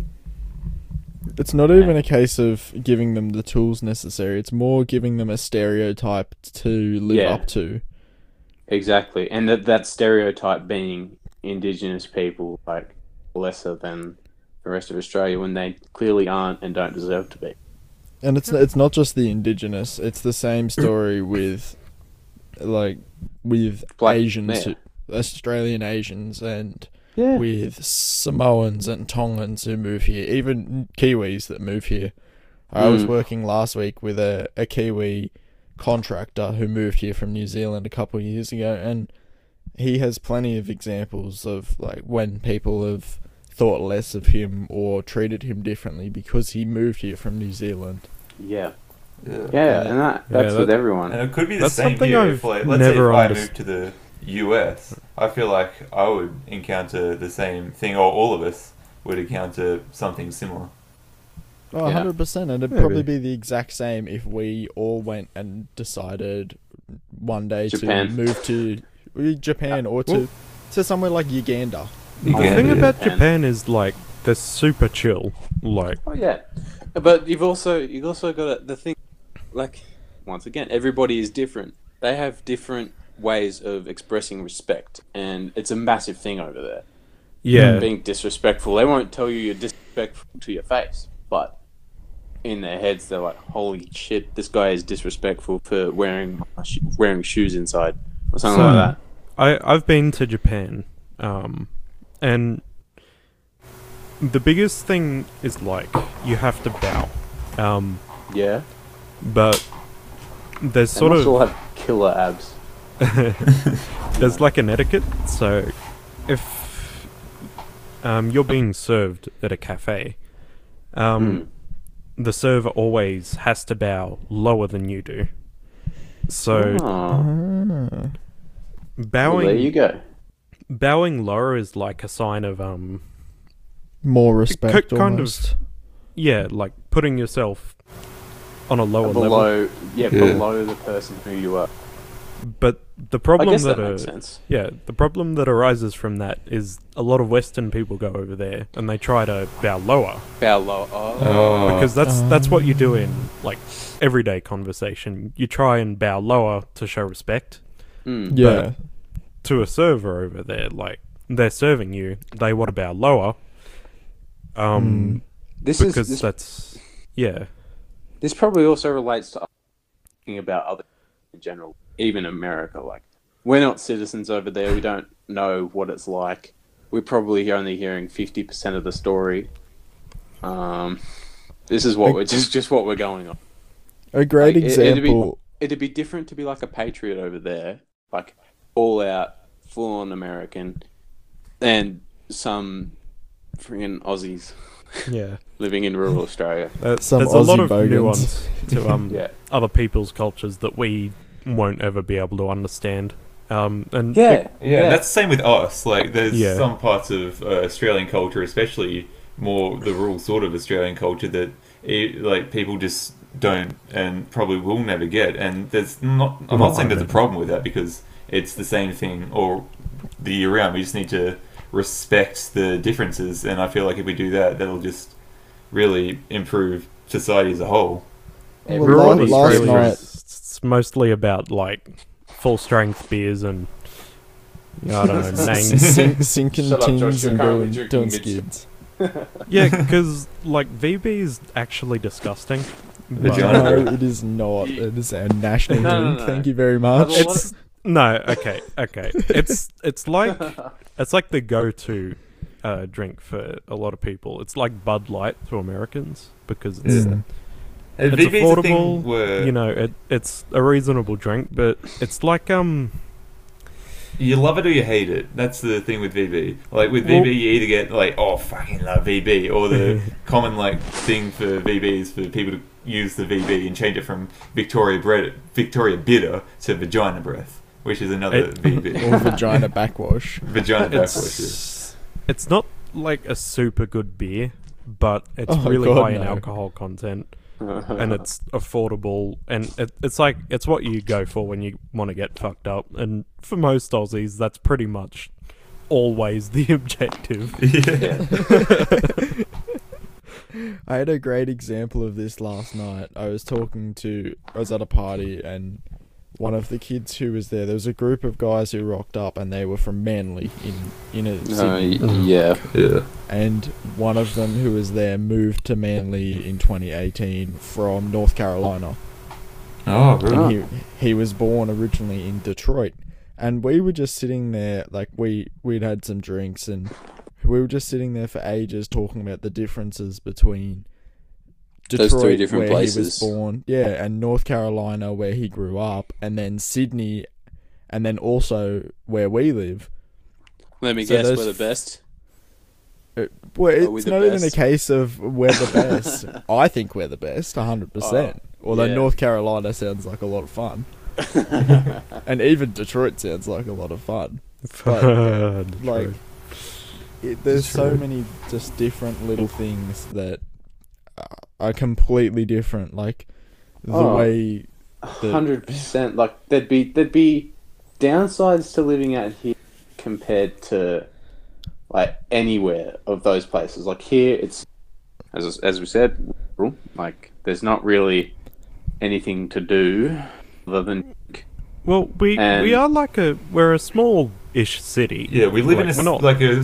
It's not even a case of giving them the tools necessary. It's more giving them a stereotype to live yeah. up to. Exactly, and that that stereotype being indigenous people, like lesser than the rest of Australia, when they clearly aren't and don't deserve to be. And it's it's not just the indigenous; it's the same story with, like, with Black, Asians, yeah. Australian Asians, and yeah. with Samoans and Tongans who move here, even Kiwis that move here. I mm. was working last week with a, a Kiwi contractor who moved here from New Zealand a couple of years ago, and he has plenty of examples of like when people have thought less of him or treated him differently because he moved here from New Zealand. Yeah. Yeah, yeah, and that, that's yeah, with that, everyone. And it could be the that's same thing here. If, like, let's say if I moved to the U S, I feel like I would encounter the same thing, or all of us would encounter something similar. Oh, yeah. one hundred percent. And it'd Maybe. probably be the exact same if we all went and decided one day Japan. to move to Japan or to, well, to somewhere like Uganda. Uganda. The thing about Japan. Japan is, like, they're super chill. Like, oh, yeah. But you've also, you've also got the thing... Like, once again, everybody is different. They have different ways of expressing respect, and it's a massive thing over there. Yeah. And being disrespectful. They won't tell you you're disrespectful to your face, but in their heads, they're like, holy shit, this guy is disrespectful for wearing wearing shoes inside, or something so, like that. I, I've been to Japan, um, and the biggest thing is, like, you have to bow. Um, yeah. But there's sort of have killer abs. There's like an etiquette. So if um, you're being served at a cafe, um, mm. the server always has to bow lower than you do. So oh. bowing, well, there you go. Bowing lower is like a sign of um more respect, c- kind almost. of yeah, like putting yourself on a lower below, level. Yeah, yeah, below the person who you are. But the problem I guess that, that makes a, sense. Yeah, the problem that arises from that is a lot of Western people go over there and they try to bow lower. Bow lower. Oh. Oh. Because that's that's what you do in like everyday conversation. You try and bow lower to show respect. Mm. Yeah. But to a server over there, like they're serving you, they want to bow lower. Um, mm. this because is, this... that's yeah. This probably also relates to talking about other in general, even America. Like, we're not citizens over there. We don't know what it's like. We're probably only hearing fifty percent of the story. Um, this is what we're just just what we're going on. A great like, example. It, it'd, be, it'd be different to be like a patriot over there, like all out, full on American, and some friggin' Aussies. Yeah, living in rural Australia. Uh, Some there's Aussie a lot of bogans. nuance to um yeah. other people's cultures that we won't ever be able to understand. Um, and yeah, it, yeah, yeah, that's the same with us. Like, there's yeah. some parts of uh, Australian culture, especially more the rural sort of Australian culture, that it, like people just don't and probably will never get. And there's not. I'm not saying there's a problem with that because it's the same thing all the year round. We just need to respect the differences, and I feel like if we do that, that'll just really improve society as a whole. Well, rural last, Australia, night, it's mostly about like full strength beers and I don't know, sink, sinking tins and doing, doing skids. Yeah, because like V B is actually disgusting. But, no, it is not. It is our national no, drink. No, no. Thank you very much. It's No, okay, okay. It's it's like it's like the go-to uh, drink for a lot of people. It's like Bud Light to Americans because it's, yeah. it's affordable. Where... You know, it it's a reasonable drink, but it's like um, you love it or you hate it. That's the thing with V B. Like with well, V B, you either get like, oh, fucking love V B, or the common like thing for V B is for people to use the V B and change it from Victoria bread, Victoria bitter to vagina breath. Which is another it, V B. Or vagina backwash. Vagina it's, backwash, yeah. It's not like a super good beer, but it's oh really God, high no. in alcohol content, and it's affordable, and it, it's like, it's what you go for when you want to get fucked up, and for most Aussies, that's pretty much always the objective. Yeah. I had a great example of this last night. I was talking to, I was at a party, and one of the kids who was there, there was a group of guys who rocked up, and they were from Manly in in a city. Uh, yeah, yeah. And one of them who was there moved to Manly in twenty eighteen from North Carolina. Oh, really? And he he was born originally in Detroit, and we were just sitting there, like we we'd had some drinks, and we were just sitting there for ages talking about the differences between Detroit, those three different where places. He was born, yeah, and North Carolina, where he grew up, and then Sydney, and then also where we live. Let me so guess, we're the best. It, well, it's we not best? even a case of we're the best. I think we're the best, one hundred percent. Oh, although yeah. North Carolina sounds like a lot of fun. And even Detroit sounds like a lot of fun. But, uh, like, it, there's Detroit. so many just different little things that are completely different, like the oh, way. Hundred percent. Like there'd be there'd be downsides to living out here compared to like anywhere of those places. Like here, it's as as we said, like there's not really anything to do other than. Well, we and, we are like a we're a small-ish city. Yeah, we live like, in a like a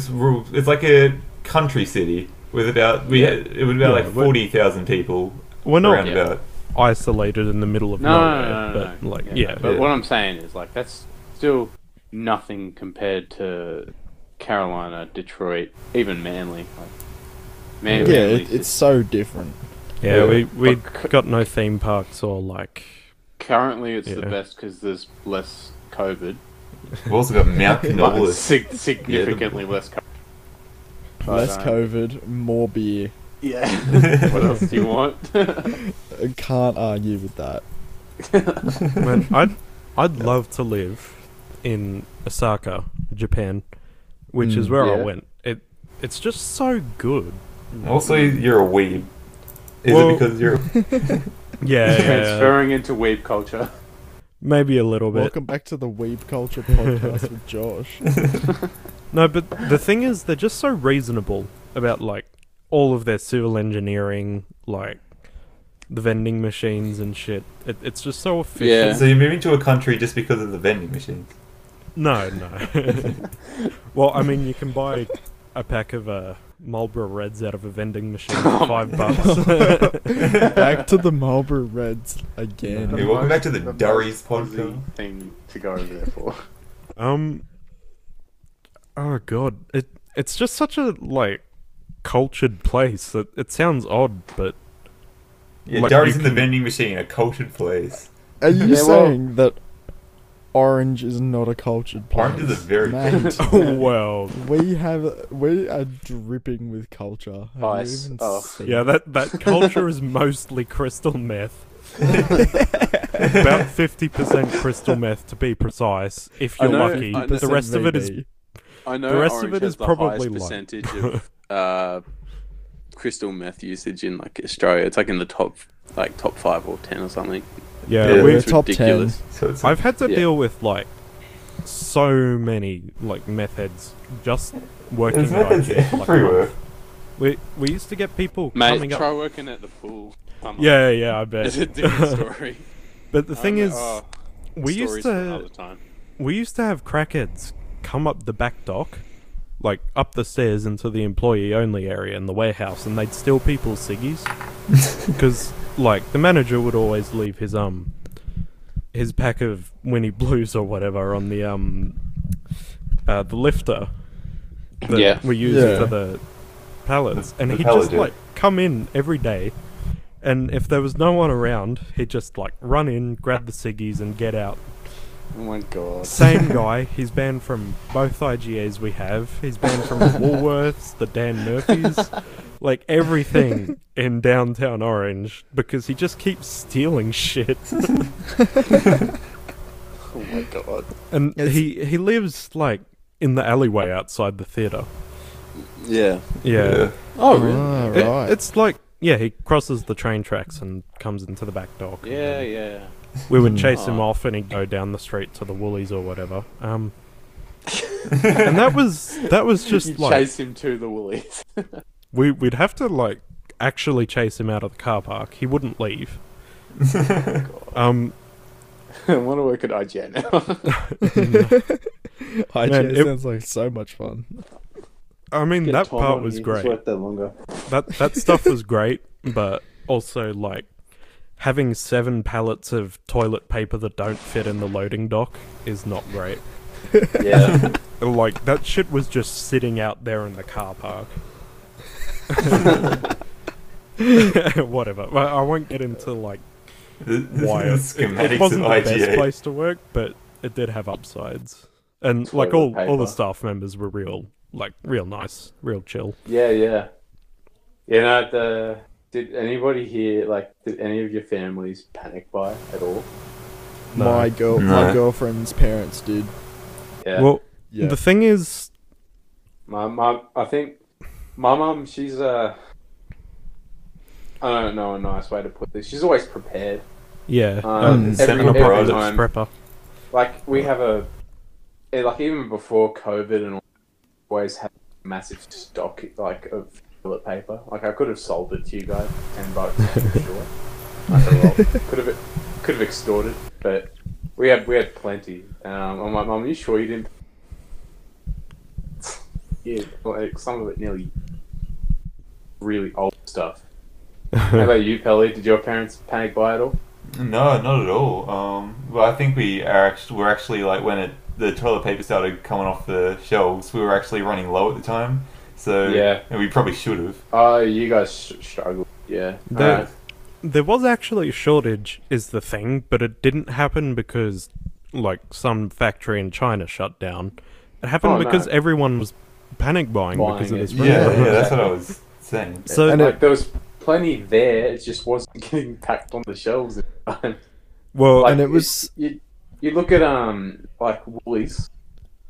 it's like a country city. With about we yeah. had, it was about yeah, like forty thousand people. We're not yeah. isolated in the middle of no, nowhere, no, no, no, but no. like yeah. yeah. But yeah. what I'm saying is like that's still nothing compared to Carolina, Detroit, even Manly. Like, Manly yeah, it, it's so different. Yeah, yeah. we we but, got no theme parks or like. Currently, it's yeah. the best because there's less COVID. We've also got Mount Canola, sig- significantly yeah, the... less COVID. Less COVID, more beer. Yeah. What else do you want? I can't argue with that. Man, I'd, I'd love to live in Osaka, Japan, which mm, is where yeah. I went. It It's just so good. Also, you're a weeb. Is well, it because you're... yeah, transferring yeah. into weeb culture. Maybe a little bit. Welcome back to the Weeb Culture Podcast with Josh. No, but the thing is, they're just so reasonable about, like, all of their civil engineering, like, the vending machines and shit. It, it's just so efficient. Yeah. So you're moving to a country just because of the vending machines? No, no. Well, I mean, you can buy a pack of uh, Marlboro Reds out of a vending machine for five bucks. Back to the Marlboro Reds again. Hey, welcome back to the, the Durries podcast. Thing to go over there for. Um... Oh god, it it's just such a like cultured place that it sounds odd, but yeah, like Durry's in the vending machine, a cultured place. Are you yeah, saying well, that Orange is not a cultured place? Orange is a very cultured oh well, we have we are dripping with culture. Ice. Oh. Yeah, that that culture is mostly crystal meth. About fifty percent crystal meth to be precise, if you're know, lucky. But the rest of it is. I know the rest Orange of it has is the probably highest percentage of uh, crystal meth usage in like Australia. It's like in the top, like top five or ten or something. Yeah, yeah we're top ridiculous. ten. So it's like, I've had to yeah. deal with like so many like meth heads just working at I G F, like, like, we we used to get people Mate, coming try up. Try working at the pool. I'm yeah, like, yeah, I bet. It's a different story. But the thing um, is, oh, we used to we used to have crackheads. Come up the back dock, like up the stairs into the employee only area in the warehouse, and they'd steal people's ciggies because like the manager would always leave his um his pack of Winnie Blues or whatever on the um uh the lifter that yeah. we use yeah. for the pallets, and he'd just like come in every day, and if there was no one around he'd just like run in, grab the ciggies and get out. Oh my god. Same guy, he's banned from both I G As we have. He's banned from the Woolworths, the Dan Murphy's, like everything in downtown Orange because he just keeps stealing shit. Oh my god. And it's... he he lives like in the alleyway outside the theatre. Yeah. Yeah. yeah. Oh really? It, right. It's like yeah, he crosses the train tracks and comes into the back dock. Yeah, and, yeah. We would chase him off and he'd go down the street to the Woolies or whatever. Um, and that was that was just You'd like... chase him to the Woolies. we, we'd have to, like, actually chase him out of the car park. He wouldn't leave. Oh, um, I want to work at I G N now. I G N Man, it, sounds like so much fun. I mean, Get that part was great. That, longer. that That stuff was great, but also, like, having seven pallets of toilet paper that don't fit in the loading dock is not great. Yeah. Like, that shit was just sitting out there in the car park. Whatever. I won't get into like why it wasn't the best place to work, but it did have upsides. And like all, all the staff members were real, like real nice, real chill. Yeah, yeah. You know, the did anybody here like did any of your families panic buy at all? No. My girl, no. my girlfriend's parents did. Yeah. Well, yeah. The thing is, my my I think my mum, she's uh I don't know a nice way to put this. She's always prepared. Yeah, um, mm. every, every time, prepper. Like we have a, like even before COVID and all, always had a massive stock like of toilet paper. Like I could have sold it to you guys, ten bucks for sure. I thought, well, could have could have extorted, but we had we had plenty. Um, I'm like, Mum, are you sure you didn't? Yeah, like some of it nearly really old stuff. How about you, Pelly? Did your parents panic buy at all? No, not at all. Um, well, I think we are actually, we're actually like when it, the toilet paper started coming off the shelves, we were actually running low at the time. So yeah, and we probably should have. Oh, uh, you guys struggled. Yeah, there, right. There was actually a shortage, is the thing, but it didn't happen because like some factory in China shut down. It happened oh, because no. everyone was panic buying, buying because it. of this. Really yeah, yeah, that's what I was saying. So and like it, there was plenty there, it just wasn't getting packed on the shelves at the time. Well, like, and it was... You, you, you look at, um, like, Woolies,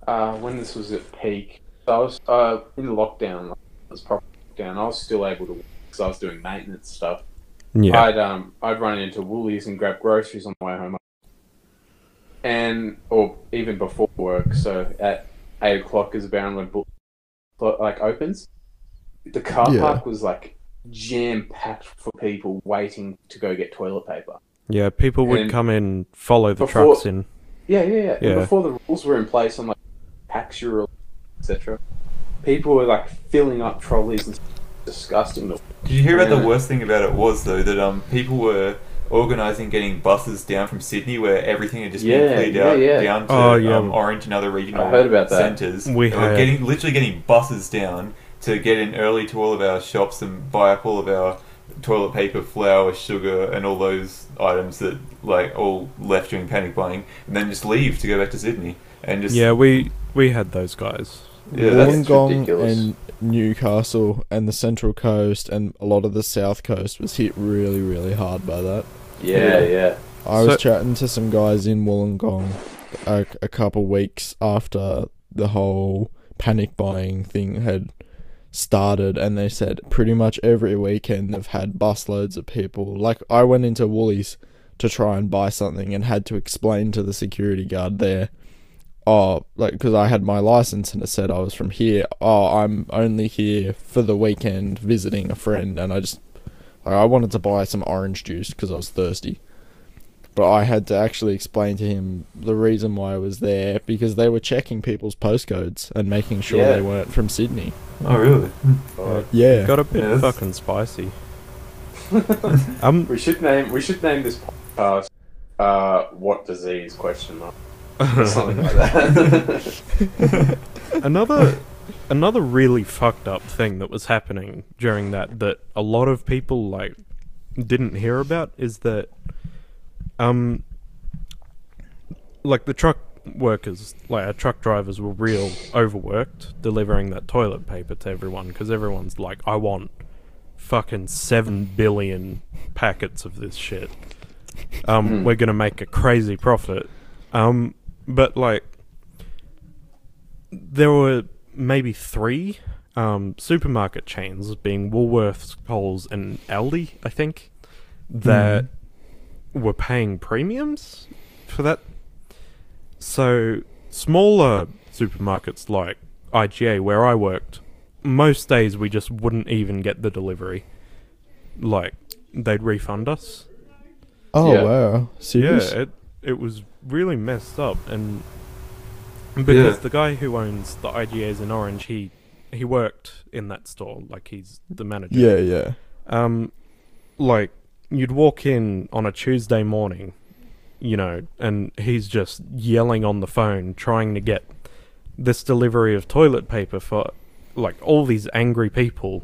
uh, when this was at peak, so I was uh, in lockdown, like, I was proper lockdown, I was still able to work because I was doing maintenance stuff. Yeah. I'd, um, I'd run into Woolies and grab groceries on the way home. And, or even before work, so at eight o'clock is about when Woolies, like, opens. The car yeah. park was, like... jam-packed for people waiting to go get toilet paper. Yeah, people would and come in, follow the before, trucks in. Yeah, yeah, yeah. yeah. And before the rules were in place on, like, Paxura, et cetera, people were, like, filling up trolleys and disgusting. Did you hear about yeah. the worst thing about it was, though, that um people were organising getting buses down from Sydney where everything had just yeah, been cleared yeah, out yeah. down to oh, yeah. um, Orange and other regional centres. We were getting, literally getting buses down to get in early to all of our shops and buy up all of our toilet paper, flour, sugar, and all those items that like all left during panic buying, and then just leave to go back to Sydney. And just yeah, we we had those guys. Yeah, Wollongong and Newcastle and the Central Coast and a lot of the South Coast was hit really, really hard by that. Yeah, yeah. yeah. I was so, chatting to some guys in Wollongong a, a couple of weeks after the whole panic buying thing had started, and they said pretty much every weekend they've had busloads of people. Like, I went into Woolies to try and buy something and had to explain to the security guard there, oh, like, because I had my license and it said I was from here. Oh, I'm only here for the weekend visiting a friend, and I just, like, I wanted to buy some orange juice because I was thirsty. But I had to actually explain to him the reason why I was there, because they were checking people's postcodes and making sure yeah. they weren't from Sydney. Oh, really? Uh, yeah. Got a bit yes. fucking spicy. um, we should name we should name this podcast uh, "What Disease?" question mark. Something like that. another another really fucked up thing that was happening during that that a lot of people like didn't hear about is that. Um, like the truck workers, like our truck drivers were real overworked delivering that toilet paper to everyone, because everyone's like, I want fucking seven billion packets of this shit. Um, mm. We're gonna make a crazy profit. Um, but like, there were maybe three um, supermarket chains, being Woolworths, Coles, and Aldi, I think, that... Mm. were paying premiums for that. So smaller supermarkets like I G A, where I worked, most days we just wouldn't even get the delivery. Like, they'd refund us. Oh yeah. Wow. Serious? Yeah, it, it was really messed up. And because yeah. the guy who owns the I G As in Orange, he he worked in that store, like he's the manager. Yeah, yeah. Um, like, you'd walk in on a Tuesday morning, you know, and he's just yelling on the phone, trying to get this delivery of toilet paper for, like, all these angry people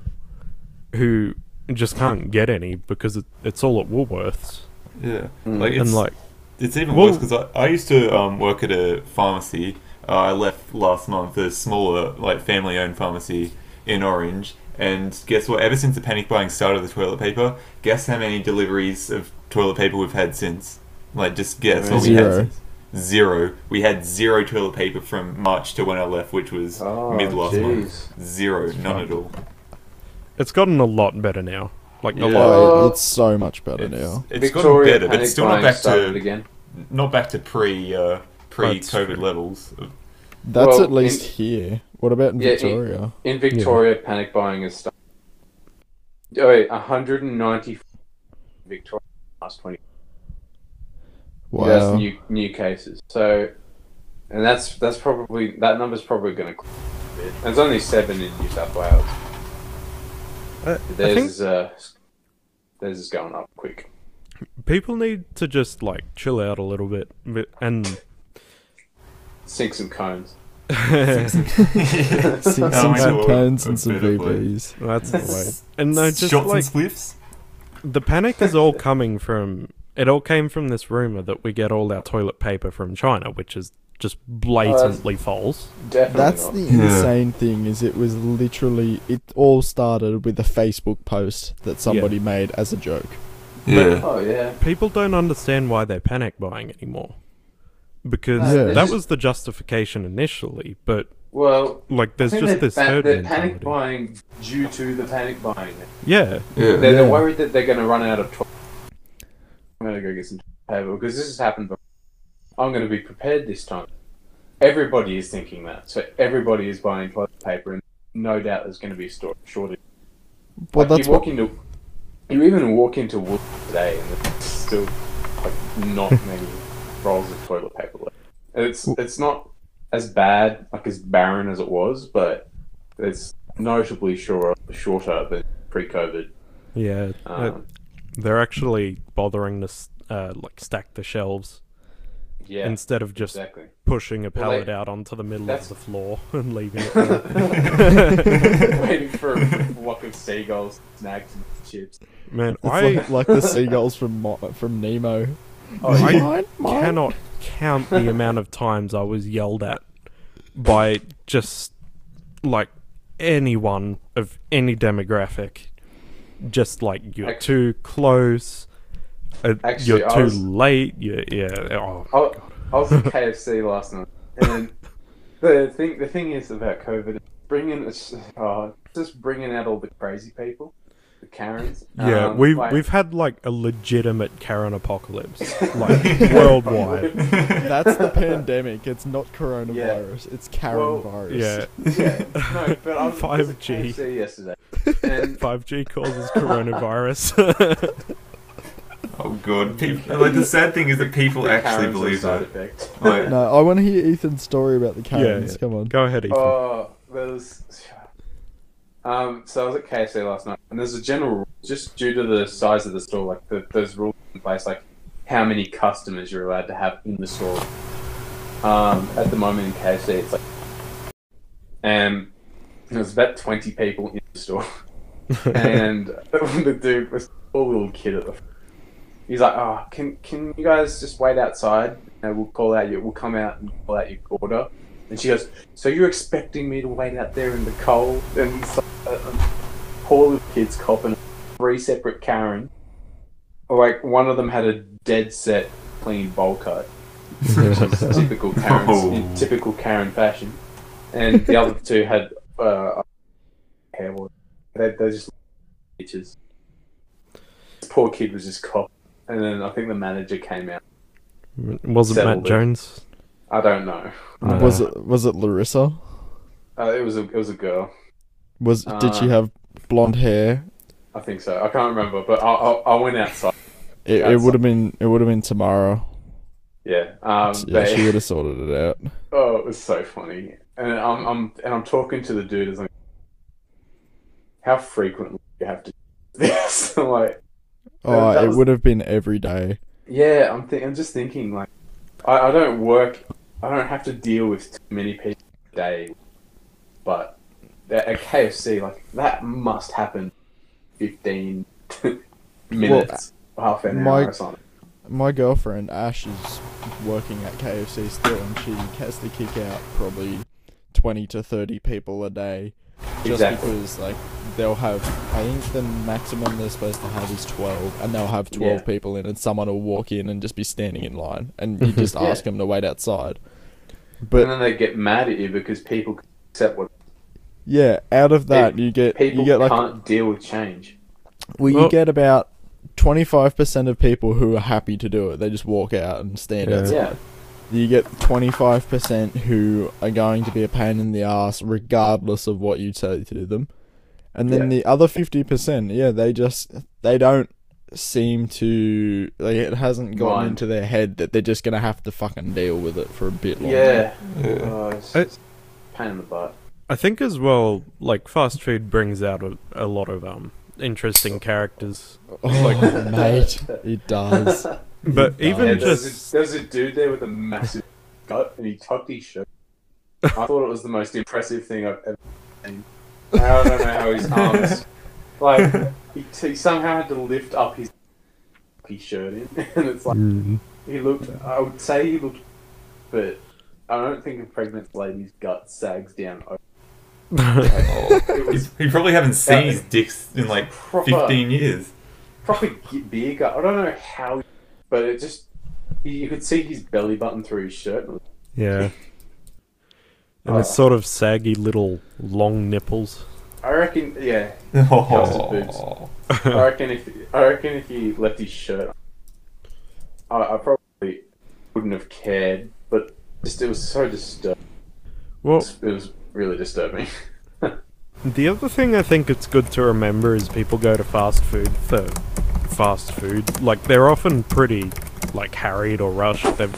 who and just can't get any because it, it's all at Woolworths. Yeah, like it's, and like it's even well, worse because I, I used to um, work at a pharmacy. Uh, I left last month, a smaller, like family-owned pharmacy in Orange, and guess what? Ever since the panic buying started, the toilet paper. Guess how many deliveries of toilet paper we've had since? Like, just guess what we had since. Zero. We had zero toilet paper from March to when I left, which was oh, mid last month. Zero. That's none fun. At all. It's gotten a lot better now. Like yeah. a lot. It's so much better it's, now. It's Victoria gotten better, but it's still not back to again. Not back to pre uh, pre COVID levels. That's well, at least in, here. What about in yeah, Victoria? In, in Victoria, yeah. panic buying has started. Oh, wait, one hundred ninety Victoria last twenty. Wow. That's new new cases. So, and that's that's probably that number's probably going to. There's only seven in New South Wales. Uh, there's think... uh, there's is going up quick. People need to just like chill out a little bit and sink some cones. sink some, sink some, some, some cones and some B Bs. That's the way. And no, just shots like, and spliffs. The panic is all coming from. It all came from this rumor that we get all our toilet paper from China, which is just blatantly oh, that's false. Definitely that's not. The yeah. insane thing is it was literally... It all started with a Facebook post that somebody yeah. made as a joke. Yeah. But oh, yeah. people don't understand why they're panic buying anymore. Because yeah. that was the justification initially, but... Well, like there's just this ba- herd they're mentality. Panic buying due to the panic buying. Yeah. yeah. They're, they're yeah. worried that they're going to run out of toilet. I'm going to go get some paper because this has happened before. I'm going to be prepared this time. Everybody is thinking that. So everybody is buying toilet paper and no doubt there's going to be a shortage. Well, like that's you walk what... into... You even walk into Wood today and there's still like, not many rolls of toilet paper left. It's, it's not as bad, like as barren as it was, but it's notably shorter, shorter than pre-COVID. Yeah. Um, it... They're actually bothering to uh, like stack the shelves, yeah, instead of just exactly. pushing a pallet well, they, out onto the middle that's... of the floor and leaving it there. Waiting for a flock of seagulls, snacks, and chips. Man, it's I like, like the seagulls from Mo- from Nemo. Oh, I mine, mine. cannot count the amount of times I was yelled at by just like anyone of any demographic. Just like you're actually, too close, uh, actually, you're too was, late. You're, yeah. Oh, I, I was at K F C last night, and the thing the thing is about COVID, bringing it's oh, just bringing out all the crazy people, the Karens. Yeah, um, we've like, we've had like a legitimate Karen apocalypse, like worldwide. That's the pandemic. It's not coronavirus. Yeah. It's Karen well, virus. Yeah. yeah. No, but I was five G K F C yesterday. And five G causes coronavirus. Oh god! People, like the sad thing is that people actually believe that. Like, no, I want to hear Ethan's story about the Karens. Yeah, come on, go ahead, Ethan. Oh, there was. Um, so I was at K F C last night, and there's a general rule, just due to the size of the store, like the, there's rules in place, like how many customers you're allowed to have in the store. Um, at the moment in K F C, it's like, and there's about twenty people in the store. And the dude was a little kid at the front. He's like, oh, can can you guys just wait outside? And we'll call out your, we'll come out and call out your order. And she goes, so you're expecting me to wait out there in the cold? And so, uh, poor little kids copping three separate Karen. Like, one of them had a dead set clean bowl cut. Typical Karen, oh. in typical Karen fashion. And the other two had uh, hair water. They, they're just bitches. This poor kid was just copped. And then I think the manager came out. Was it Matt Jones? I don't know. No. Was it was it Larissa? Uh, it was a it was a girl. Was uh, did she have blonde hair? I think so. I can't remember, but I I, I went outside. It, outside. It would have been it would have been Tamara. Yeah. Um. Yeah, they, she would have sorted it out. Oh, it was so funny. And I'm I'm and I'm talking to the dude as I'm. How frequently do you have to do this? I'm like, oh, it was, would have been every day. Yeah, I'm th- I'm just thinking like, I, I don't work. I don't have to deal with too many people a day, but at K F C, like, that must happen fifteen minutes, well, half an hour my, or something. My girlfriend, Ash, is working at K F C still, and she has to kick out probably twenty to thirty people a day. Just exactly. because, like, they'll have, I think the maximum they're supposed to have is twelve, and they'll have twelve yeah. people in, and someone will walk in and just be standing in line, and you just yeah. ask them to wait outside. But and then they get mad at you because people accept what. Yeah, out of that you get people you get like, can't deal with change. Well, well you get about twenty-five percent of people who are happy to do it. They just walk out and stand yeah. outside. Yeah. You get twenty-five percent who are going to be a pain in the ass regardless of what you say to them. And then yeah. the other fifty percent, yeah, they just, they don't seem to, like, it hasn't gotten Mine. into their head that they're just going to have to fucking deal with it for a bit longer. Yeah. yeah. Oh, it's I, pain in the butt. I think as well, like, fast food brings out a, a lot of um interesting characters. Oh, like, mate, it does. But yeah, even yeah, just... There was a, there was a dude there with a massive gut, and he tucked his shirt. I thought it was the most impressive thing I've ever seen. I don't know how his arms... Like, he, he somehow had to lift up his, his shirt in, and it's like... Mm. He looked... I would say he looked... But I don't think a pregnant lady's gut sags down over. Like, oh, it was, you probably haven't seen his dicks in, like, proper, fifteen years. Proper beer gut. I don't know how... But it just, you could see his belly button through his shirt. Yeah. And oh. it's sort of saggy little long nipples. I reckon, yeah. Oh. Boobs. I reckon if I reckon if he left his shirt, I, I probably wouldn't have cared. But just it was so disturbing. Well, it was really disturbing. The other thing I think it's good to remember is people go to fast food for. fast food, like, they're often pretty, like, harried or rushed. They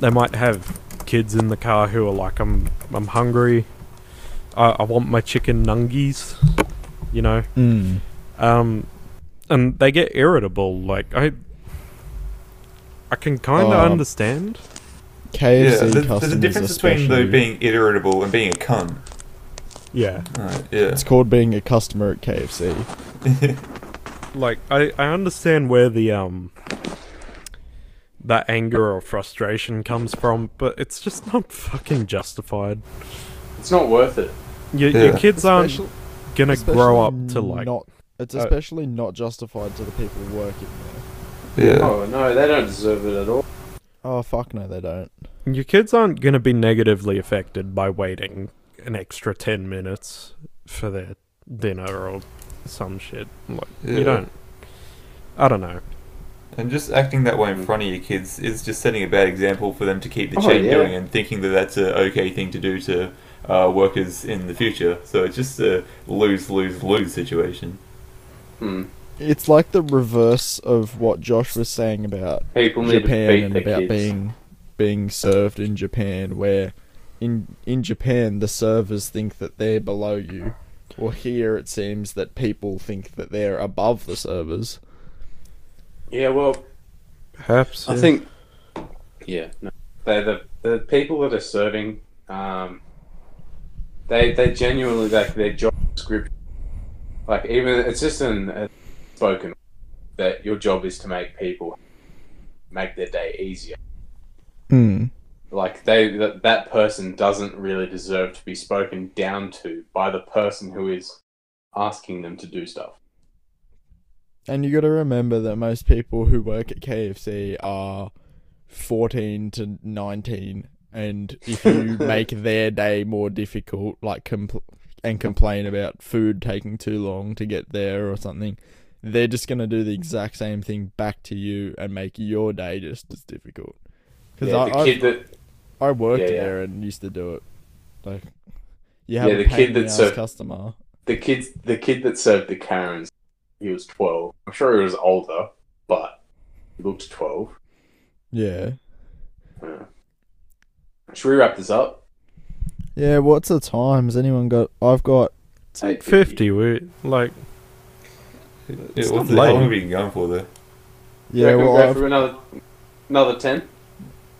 they might have kids in the car who are like, I'm I'm hungry, I, I want my chicken nungies, you know. Mm. Um, and they get irritable. Like, I I can kind of uh, understand. K F C yeah, there's, there's a difference between though being irritable and being a cunt. Yeah. Right, yeah. It's called being a customer at K F C. Like, I, I understand where the, um, that anger or frustration comes from, but it's just not fucking justified. It's not worth it. Your, yeah. your kids especially, aren't gonna grow up to, like... Not, it's especially uh, not justified to the people working there. Yeah. Oh, no, they don't deserve it at all. Oh, fuck no, they don't. Your kids aren't gonna be negatively affected by waiting an extra ten minutes for their dinner or... some shit. Like, yeah. You don't... I don't know. And just acting that way in front of your kids is just setting a bad example for them to keep the oh, chain yeah. going and thinking that that's an okay thing to do to uh, workers in the future. So it's just a lose-lose-lose situation. Hmm. It's like the reverse of what Josh was saying about People Japan and about kids. being being served in Japan, where in in Japan the servers think that they're below you. Well, here it seems that people think that they're above the servers. Yeah, well... Perhaps, I yeah. think... Yeah, no. They're the, the people that are serving, um... They, they genuinely, like, their job description... Like, even... It's just an... Uh, spoken... That your job is to make people... Make their day easier. Hmm. Like, they that, that person doesn't really deserve to be spoken down to by the person who is asking them to do stuff. And you got to remember that most people who work at K F C are fourteen to nineteen, and if you make their day more difficult, like, compl- and complain about food taking too long to get there or something, they're just going to do the exact same thing back to you and make your day just as difficult. Because yeah, I... The kid that... I worked yeah, yeah. there and used to do it. Like, you have yeah, the a kid that served, customer. The kids, the kid that served the Karens, he was twelve. I'm sure he was older, but he looked twelve. Yeah. yeah. Should we wrap this up? Yeah. What's the time? Has anyone got? I've got eight fifty. We like. Yeah, it's not late. How long have we been going for there? Yeah. Well, go for another, another ten.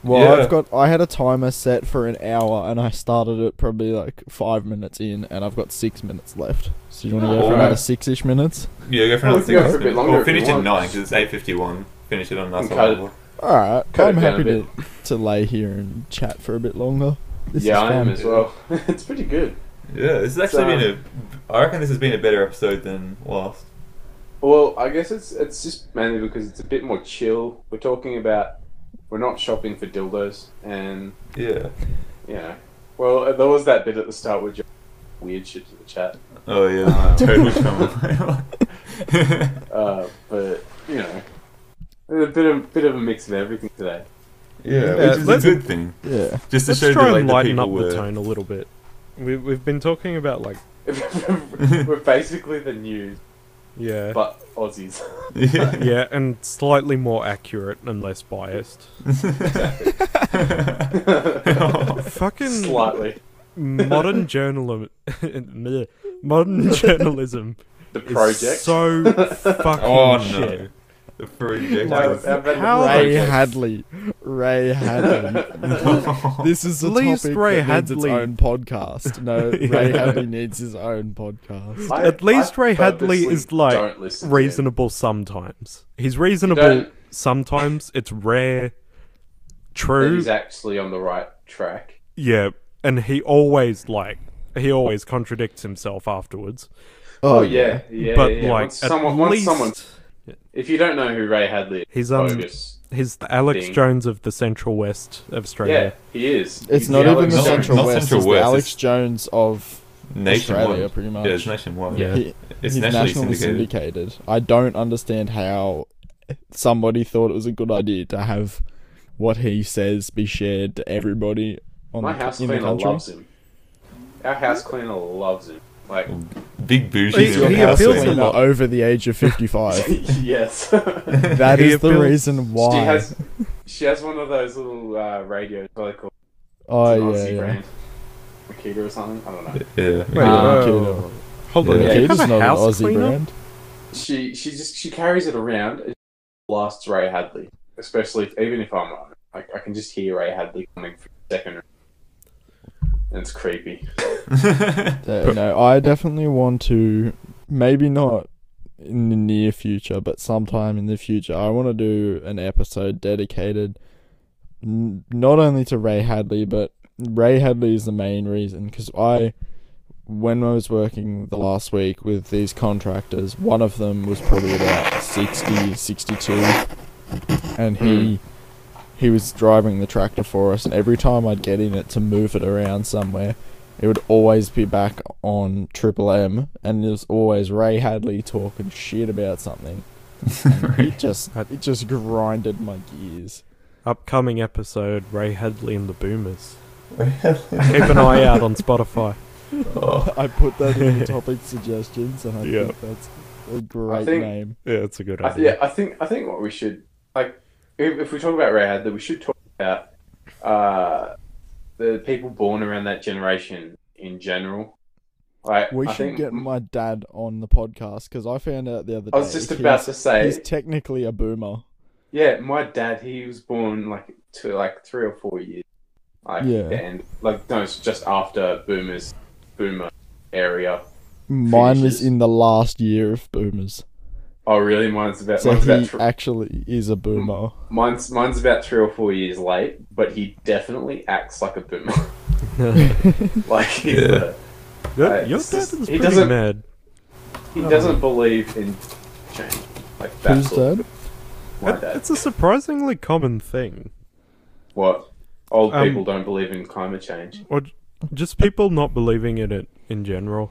Well, yeah. I've got. I had a timer set for an hour, and I started it probably like five minutes in, and I've got six minutes left. So you want to go oh, for right. another six-ish minutes? Yeah, go for another six. Go for a bit longer. Well, finish it nine because it's eight fifty-one. Finish it on that side. All right, I'm happy to to lay here and chat for a bit longer. This yeah, I am as well. It's pretty good. Yeah, this has actually so, been a. I reckon this has been a better episode than last. Well, I guess it's it's just mainly because it's a bit more chill. We're talking about. We're not shopping for dildos, and yeah, you know. Well, there was that bit at the start with weird shit to the chat. Oh yeah, um, totally fun. uh, but you know, a bit of bit of a mix of everything today. Yeah, yeah which is a good thing. Yeah, just to let's show try the, like, and lighten the up were. the tone a little bit. We we've been talking about like we're basically the news. Yeah, but Aussies. Yeah. Yeah, and slightly more accurate and less biased. Exactly. Oh, fucking slightly. Modern journalism. Modern journalism. The project. Is so fucking oh, no. shit. The project. Like, how Ray Hadley. Ray Hadley. This is the least topic Ray that Hadley needs its own podcast. No, yeah. Ray Hadley needs his own podcast. I, At least I Ray Hadley is like reasonable sometimes. He's reasonable sometimes. It's rare. True. He's actually on the right track. Yeah, and he always like he always contradicts himself afterwards. Oh, oh yeah, yeah. But yeah, yeah. like, once at someone, least. Once someone If you don't know who Ray Hadley is, he's um, he's the Alex thing. Jones of the Central West of Australia. Yeah, he is. It's he's not the even the Central no, West, Central it's West. The Alex Jones of nationwide. Australia, pretty much. Yeah, it's nationwide. Yeah. He, it's he's nationally, nationally syndicated. syndicated. I don't understand how somebody thought it was a good idea to have what he says be shared to everybody on My the, house in cleaner the country. Loves him. Our house cleaner loves him. Like big bougie. He, he appeals to lot. Over the age of fifty-five. Yes, that he is appeals. The reason why. She has, she has one of those little uh, radios. Called oh yeah, yeah. Makita or something. I don't know. Yeah. Wait, um, Makita. Hold on. Yeah. Makita's not an Aussie cleaner? brand. She she just she carries it around. It blasts Ray Hadley, especially if, even if I'm not. I, I can just hear Ray Hadley coming for a second. It's creepy. uh, no, I definitely want to, maybe not in the near future, but sometime in the future, I want to do an episode dedicated n not only to Ray Hadley, but Ray Hadley is the main reason, because I, when I was working the last week with these contractors, one of them was probably about sixty, sixty-two, and he... Mm. He was driving the tractor for us, and every time I'd get in it to move it around somewhere, it would always be back on Triple M, and there was always Ray Hadley talking shit about something. It just, it just grinded my gears. Upcoming episode, Ray Hadley and the Boomers. Keep an eye out on Spotify. Oh. I put that in the topic suggestions, and I yep. think that's a great think, name. Yeah, it's a good idea. I yeah, I think, I think what we should... like. If we talk about Ray Hadley, we should talk about uh, the people born around that generation in general. Like, we I should get my dad on the podcast, because I found out the other day... I was just about to say... He's technically a boomer. Yeah, my dad, he was born like to like three or four years. Like, yeah. And, like, no, it's just after boomers, boomer area. Mine finishes. was in the last year of boomers. Oh really? Mine's about. So mine's he about actually is a boomer. Mine's mine's about three or four years late, but he definitely acts like a boomer. Like he's yeah. a, your, uh, your just, he doesn't. Mad. He oh. doesn't believe in change. Like that. Who's dad? My dad. It's a surprisingly common thing. What? Old um, people don't believe in climate change, or just people not believing in it in general.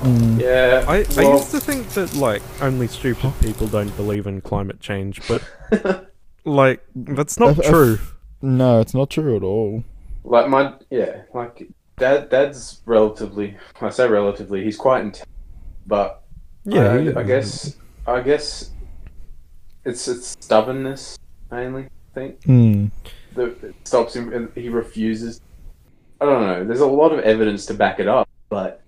Mm. Yeah, I, well, I used to think that like only stupid people don't believe in climate change, but like that's not if, true. If, no, it's not true at all. Like my yeah, like dad, dad's relatively. I say relatively. He's quite intense, but yeah, I, I guess I guess it's it's stubbornness mainly. I think mm. that it stops him, and he refuses. I don't know. There's a lot of evidence to back it up, but.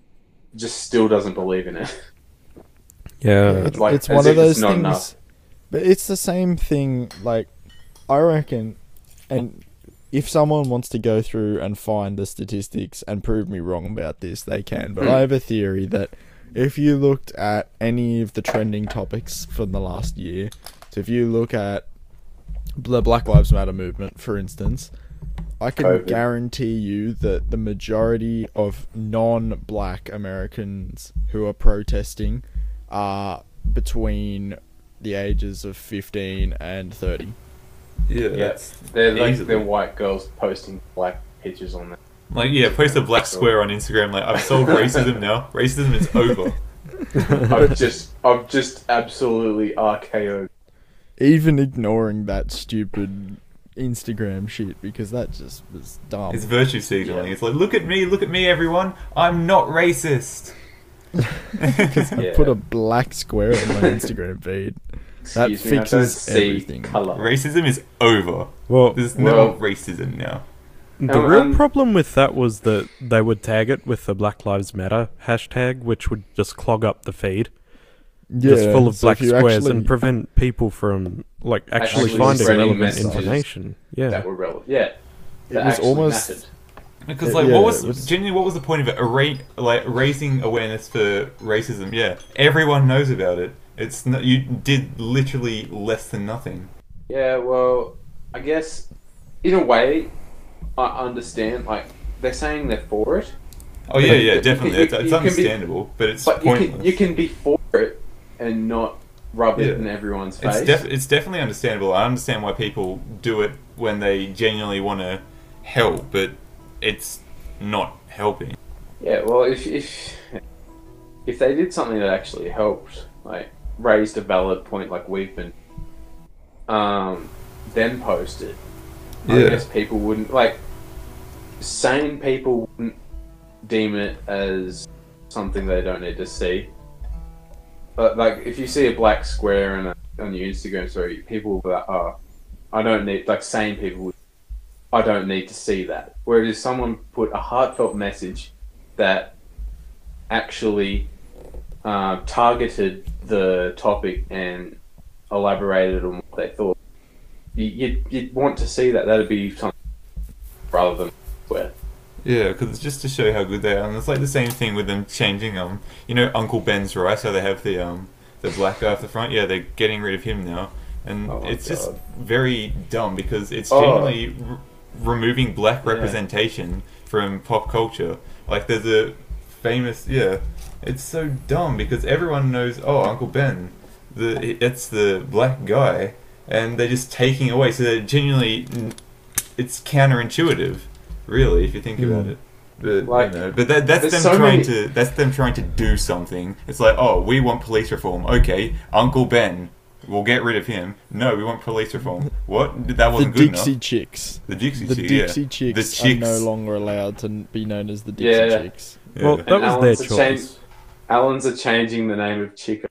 Just still doesn't believe in it. Yeah, it's, like, it's one of those it's things. Enough. But it's the same thing. Like, I reckon, and if someone wants to go through and find the statistics and prove me wrong about this, they can. But I have a theory that if you looked at any of the trending topics from the last year, so if you look at the Black Lives Matter movement, for instance, I can COVID. guarantee you that the majority of non-black Americans who are protesting are between the ages of fifteen and thirty. Yeah, yes, yeah. They're like they're white girls posting black pictures on them. Like, yeah, post a black square on Instagram. Like, I've solved racism now. Racism is over. I've just, I've just absolutely R K O'd. Even ignoring that stupid Instagram shit, because that just was dumb. It's virtue signaling. Yeah. It's like, look at me, look at me, everyone. I'm not racist. Because yeah. I put a black square on my Instagram feed. That Excuse fixes me, everything. Color. Racism is over. Well, there's no well, racism now. The um, real um, problem with that was that they would tag it with the Black Lives Matter hashtag, which would just clog up the feed. Yeah, just full of so black squares actually, and prevent people from like actually, actually finding relevant information. Yeah, that were relevant. Yeah, that it was almost mattered. Because like, yeah, what was, was genuinely what was the point of it? Array, like raising awareness for racism. Yeah, everyone knows about it. It's not, you did literally less than nothing. Yeah, well, I guess in a way, I understand. Like they're saying they're for it. Oh yeah, yeah, it, definitely. You, it's you, it's you understandable, be, but it's but pointless. You can, you can be for it and not rub it yeah. in everyone's face. It's, def- it's definitely understandable. I understand why people do it when they genuinely want to help, but it's not helping. Yeah, well, if if if they did something that actually helped, like raised a valid point, like we've been, um, then post it. Yeah. I guess people wouldn't like. Sane people wouldn't deem it as something they don't need to see. But, like, if you see a black square and on your Instagram story, people that are, I don't need, like, sane people, I don't need to see that. Whereas if someone put a heartfelt message that actually uh, targeted the topic and elaborated on what they thought, you, you'd, you'd want to see that. That'd be something rather than square. Yeah, because it's just to show how good they are, and it's like the same thing with them changing, um, you know, Uncle Ben's rice, how they have the um, the black guy off the front, yeah, they're getting rid of him now, and oh it's God. just very dumb, because it's oh. generally r- removing black representation yeah. from pop culture. Like, there's a famous, yeah, it's so dumb, because everyone knows, oh, Uncle Ben, the that's the black guy, and they're just taking away, so they're genuinely, it's counterintuitive. Really, if you think about it, but like, you know, but that, that's them so trying many... to that's them trying to do something. It's like, oh, we want police reform. Okay, Uncle Ben, we'll get rid of him. No, we want police reform. What? That wasn't the good Dixie enough. Chicks. The Dixie Chicks. The Dixie Chicks. Yeah. The Chicks are no longer allowed to be known as the Dixie yeah. Chicks. Yeah. Well, that and was Alan's their choice. Change, Alan's are changing the name of Chico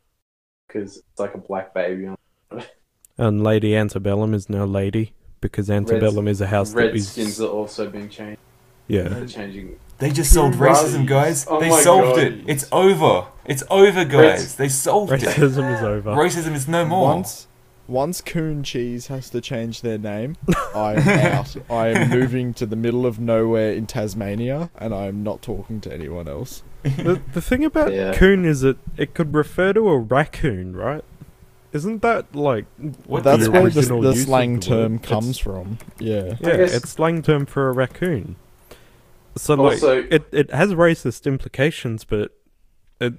because it's like a black baby. And Lady Antebellum is now Lady. Because Antebellum Red, is a house that is... Redskins are also being changed. Yeah. They're changing. They just solved racism, guys. Oh they solved God. it. It's over. It's over, guys. Reds- they solved racism it. Racism is over. Racism is no more. Once, once Coon Cheese has to change their name, I'm out. I am moving to the middle of nowhere in Tasmania, and I'm not talking to anyone else. The, the thing about yeah. Coon is that it could refer to a raccoon, right? Isn't that like what that's the where the, the slang term word? comes it's, from? Yeah, yeah, it's slang term for a raccoon. So also, like, it it has racist implications, but it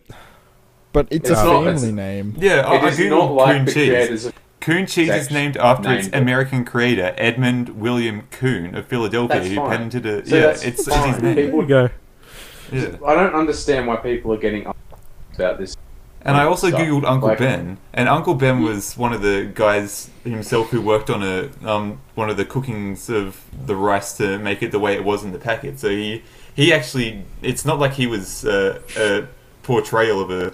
but it's, it's a not, family it's, name. Yeah, I, I do not like Coon the Cheese. Of Coon Cheese is named after its American creator, Edmund William Coon of Philadelphia, who patented it. So yeah, it's fine. His name. There we go. Yeah. I don't understand why people are getting up about this. And I also googled Uncle Ben, and Uncle Ben was one of the guys himself who worked on a um, one of the cookings of the rice to make it the way it was in the packet. So he he actually, it's not like he was uh, a portrayal of a,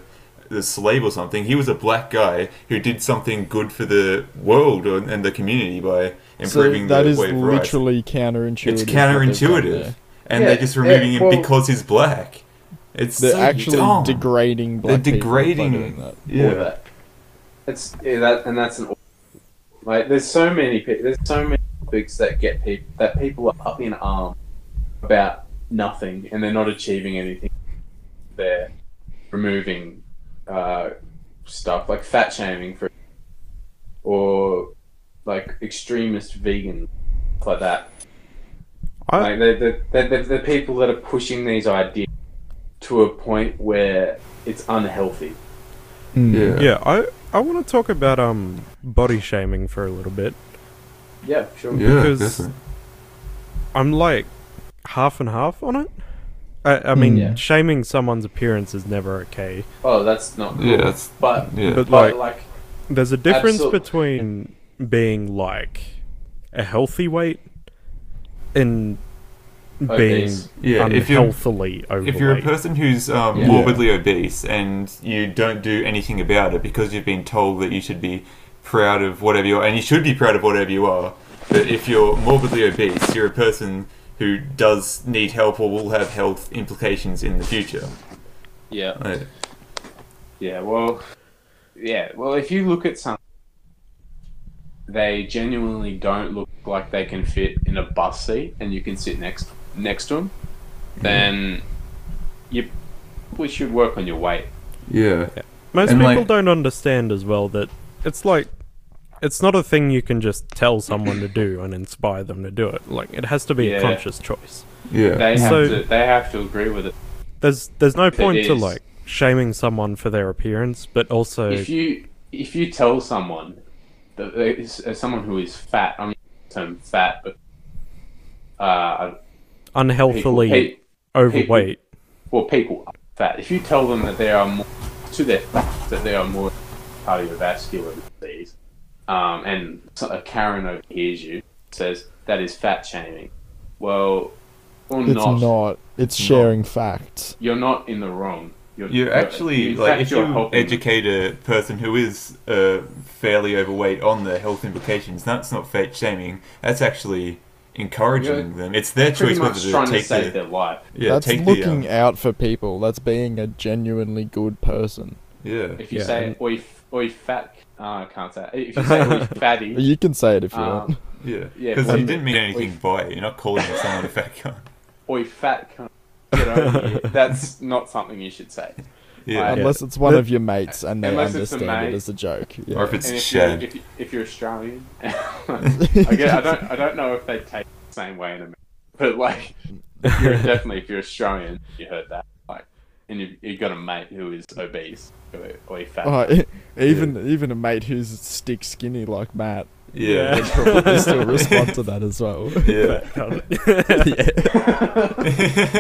a slave or something. He was a black guy who did something good for the world or, and the community by improving so the way of rice. That is literally counterintuitive. It's counterintuitive, and yeah, they're just removing yeah, well, him because he's black. It's they're so actually dumb. degrading black they're degrading people by doing that. Yeah. That. It's yeah, that and that's an like there's so many there's so many topics that get people that people are up in arms about nothing, and they're not achieving anything. They're removing uh, stuff like fat shaming, for or like extremist vegan stuff like that. I... Like they're, they're, they're the people that are pushing these ideas to a point where it's unhealthy. Yeah, yeah. I I want to talk about um body shaming for a little bit. Yeah, sure. Yeah, because definitely. I'm like half and half on it. I, I mean, yeah. Shaming someone's appearance is never okay. Oh, that's not cool. Yeah, that's, but, yeah. But, but like, like, there's a difference absolute. between being like a healthy weight and being obese. Yeah, unhealthily if you're, overweight. If you're a person who's um, yeah. morbidly obese and you don't do anything about it because you've been told that you should be proud of whatever you are, and you should be proud of whatever you are, but if you're morbidly obese, you're a person who does need help or will have health implications in the future. Yeah. Right. Yeah, well... Yeah, well, if you look at something, they genuinely don't look like they can fit in a bus seat and you can sit next next to them, mm-hmm. then you probably should work on your weight. Yeah. yeah. Most and people like... don't understand as well that it's like... It's not a thing you can just tell someone to do and inspire them to do it. Like, it has to be yeah. a conscious choice. Yeah, they have so, to. They have to agree with it. There's there's no if point to like shaming someone for their appearance, but also if you if you tell someone that is someone who is fat, I'm term fat, but uh, unhealthily people, pe- overweight. People, well, people are fat. If you tell them that they are more to their fat, that they are more cardiovascular disease. Um, and a Karen overhears you, says that is fat shaming. Well, or it's not. It's not. It's not. Sharing facts. You're not in the wrong. You're, you're actually you're, like if you helping. educate a person who is uh, fairly overweight on the health implications. That's not fat shaming. That's actually encouraging you're, them. It's their choice whether to take to save the, their life. Yeah, that's take looking the, um, out for people. That's being a genuinely good person. Yeah. If you yeah. say oi oi fat. Oh, I can't say it. If you say we're fatty... You can say it if you um, want. Yeah, because yeah, you didn't mean anything we, by it. You're not calling someone a fat cunt. Oi, fat cunt. Get over here. That's not something you should say. Yeah. Like, unless yeah. it's one of your mates and they unless understand it as a joke. Yeah. Or if it's Chad. If, you, if, if you're Australian... I, guess, I, don't, I don't know if they take it the same way in America. But, like, you're definitely, if you're Australian, you heard that. And you've, you've got a mate who is obese or fat. Oh, even yeah. even a mate who's stick skinny like Matt. Yeah. They'd probably still respond to that as well. Yeah.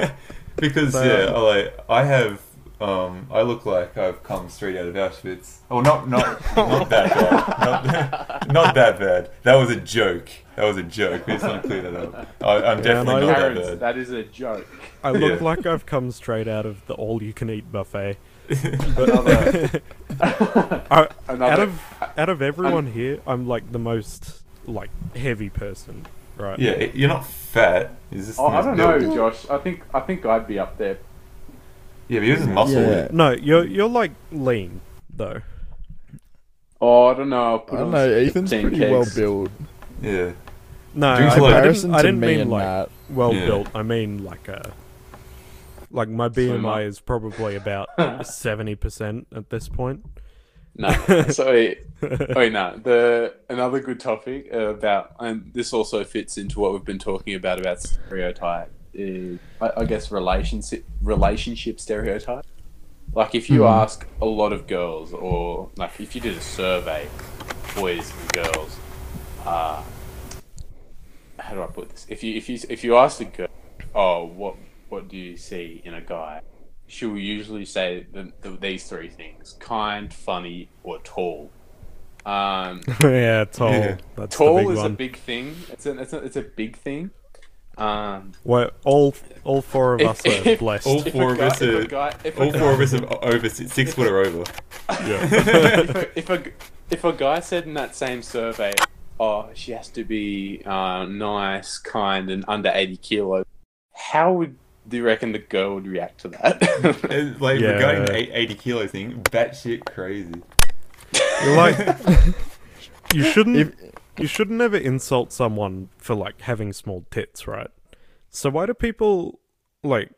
yeah. Because so, yeah, I, like, I have um, I look like I've come straight out of Auschwitz. Oh, not not not that bad. Not, not that bad. That was a joke. That was a joke. Let's not clear that up. I, I'm yeah, definitely no, not Karen's, that bad. That is a joke. I look yeah. like I've come straight out of the all-you-can-eat buffet. But another, I, another, out of out of everyone I'm, here, I'm like the most like heavy person, right? Yeah, it, you're not fat. Is this? Oh, I don't build? know, Josh. I think I think I'd be up there. Yeah, but you're muscle. Yeah. No, you're you're like lean though. Oh, I don't know. I'll put I don't know. Ethan's pretty cakes. well built. Yeah. No, I, I didn't, I didn't mean like that. well yeah. built. I mean like a. Like, my B M I is probably about seventy percent at this point. No, so... Oh, no. The, another good topic about... And this also fits into what we've been talking about, about stereotype, is, I, I guess, relationship, relationship stereotype. Like, if you mm. ask a lot of girls, or, like, if you did a survey, boys and girls, uh, how do I put this? If you, if you, if you ask a girl, oh, what... what do you see in a guy? She'll usually say the, the, these three things: kind, funny, or tall. Um, yeah, tall. Yeah. That's tall the big is one. a big thing. It's a, it's a, it's a big thing. Um, well, all all four of if, us if, are blessed. All four of us are. All four of us are over six if, foot or over. Yeah. if, a, if a if a guy said in that same survey, "Oh, she has to be uh, nice, kind, and under eighty kilos," how would Do you reckon the girl would react to that? Like, yeah. regarding the eighty kilo thing, batshit crazy. You're like, you shouldn't if, you should never insult someone for, like, having small tits, right? So why do people, like,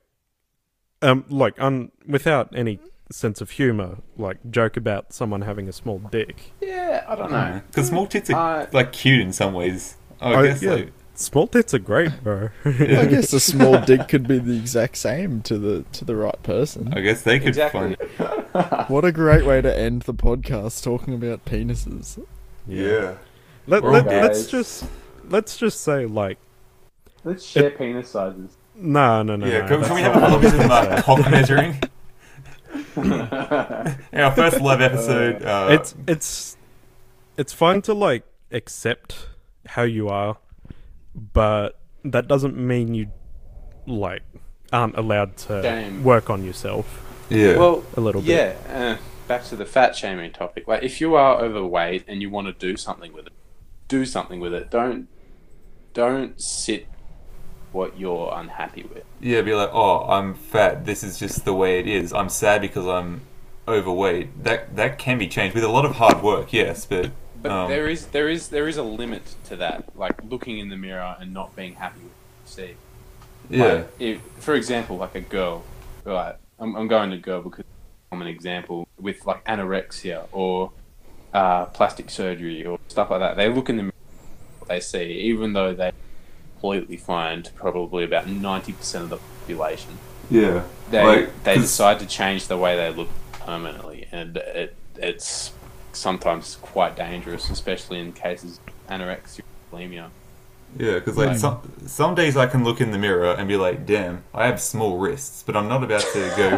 um, like, un- without any sense of humour, like, joke about someone having a small dick? Yeah, I don't know. Because small tits are, uh, like, cute in some ways. I, I guess, yeah. Like... small tits are great, bro. Yeah. I guess a small dick could be the exact same to the to the right person. I guess they could exactly. find it. What a great way to end the podcast, talking about penises. Yeah. yeah. Let, let, let's just let's just say, like... Let's share it, penis sizes. No, no, no. Yeah, no, can, can we have another bit of like, cock measuring? Our first live episode. Uh, it's it's it's fine to, like, accept how you are. But that doesn't mean you, like, aren't allowed to Shame. work on yourself. Yeah. Well, a little bit. Yeah. Uh, back to the fat shaming topic. Like, if you are overweight and you want to do something with it, do something with it. Don't, don't sit what you're unhappy with. Yeah. Be like, oh, I'm fat. This is just the way it is. I'm sad because I'm overweight. That that can be changed with a lot of hard work. Yes, but. But um, there is there is there is a limit to that, like looking in the mirror and not being happy with what you see. Yeah. Like if, for example, like a girl, right? I'm I'm going to girl because I'm an example with like anorexia or uh, plastic surgery or stuff like that. They look in the mirror, what they see, even though they completely fine to probably about ninety percent of the population. Yeah. They like, they decide to change the way they look permanently, and it it's. sometimes quite dangerous, especially in cases of anorexia or bulimia. Yeah, because like, like some some days I can look in the mirror and be like, damn, I have small wrists, but I'm not about to go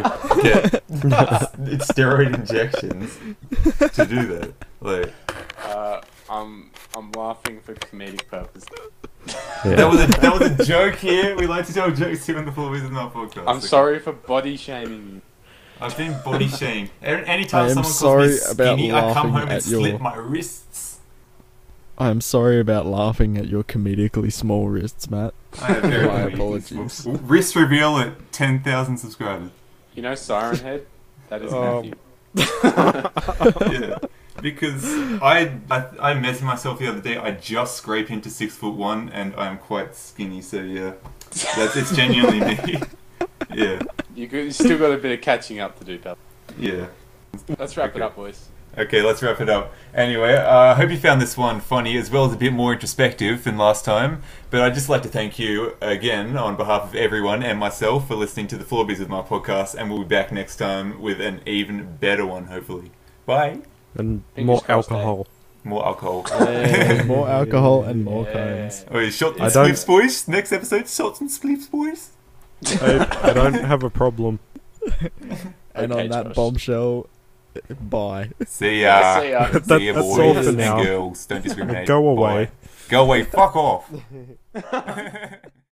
get steroid injections to do that. Like, uh, I'm I'm laughing for comedic purposes. Yeah. That was a that was a joke here. We like to tell jokes here on the Four Wizards Not Podcast. I'm okay. sorry for body shaming you. I've been body shamed. Anytime someone calls me skinny, I come home and your... slip my wrists. I am sorry about laughing at your comedically small wrists, Matt. I have very My apologies. Wrist reveal at ten thousand subscribers. You know Siren Head? That is um... Matthew. Yeah. Because I, I I messed myself the other day. I just scraped into six foot one, and I'm quite skinny. So yeah, that's it's genuinely me. Yeah. You still got a bit of catching up to do, pal. Yeah. Let's wrap okay. it up, boys. Okay, let's wrap it up. Anyway, I uh, hope you found this one funny as well as a bit more introspective than last time. But I'd just like to thank you again on behalf of everyone and myself for listening to the Floor Biz with My Podcast. And we'll be back next time with an even better one, hopefully. Bye. And more alcohol. more alcohol. Hey. more alcohol and more yeah. cones. Oh, yeah, shots and sleeps, boys. Next episode, shots and sleeps, boys. I, I don't have a problem. And okay, on that Josh. bombshell, bye. See ya. See ya. That, See ya, boys. That's all for now. Girls, don't discriminate. Go away. Bye. Go away. Fuck off.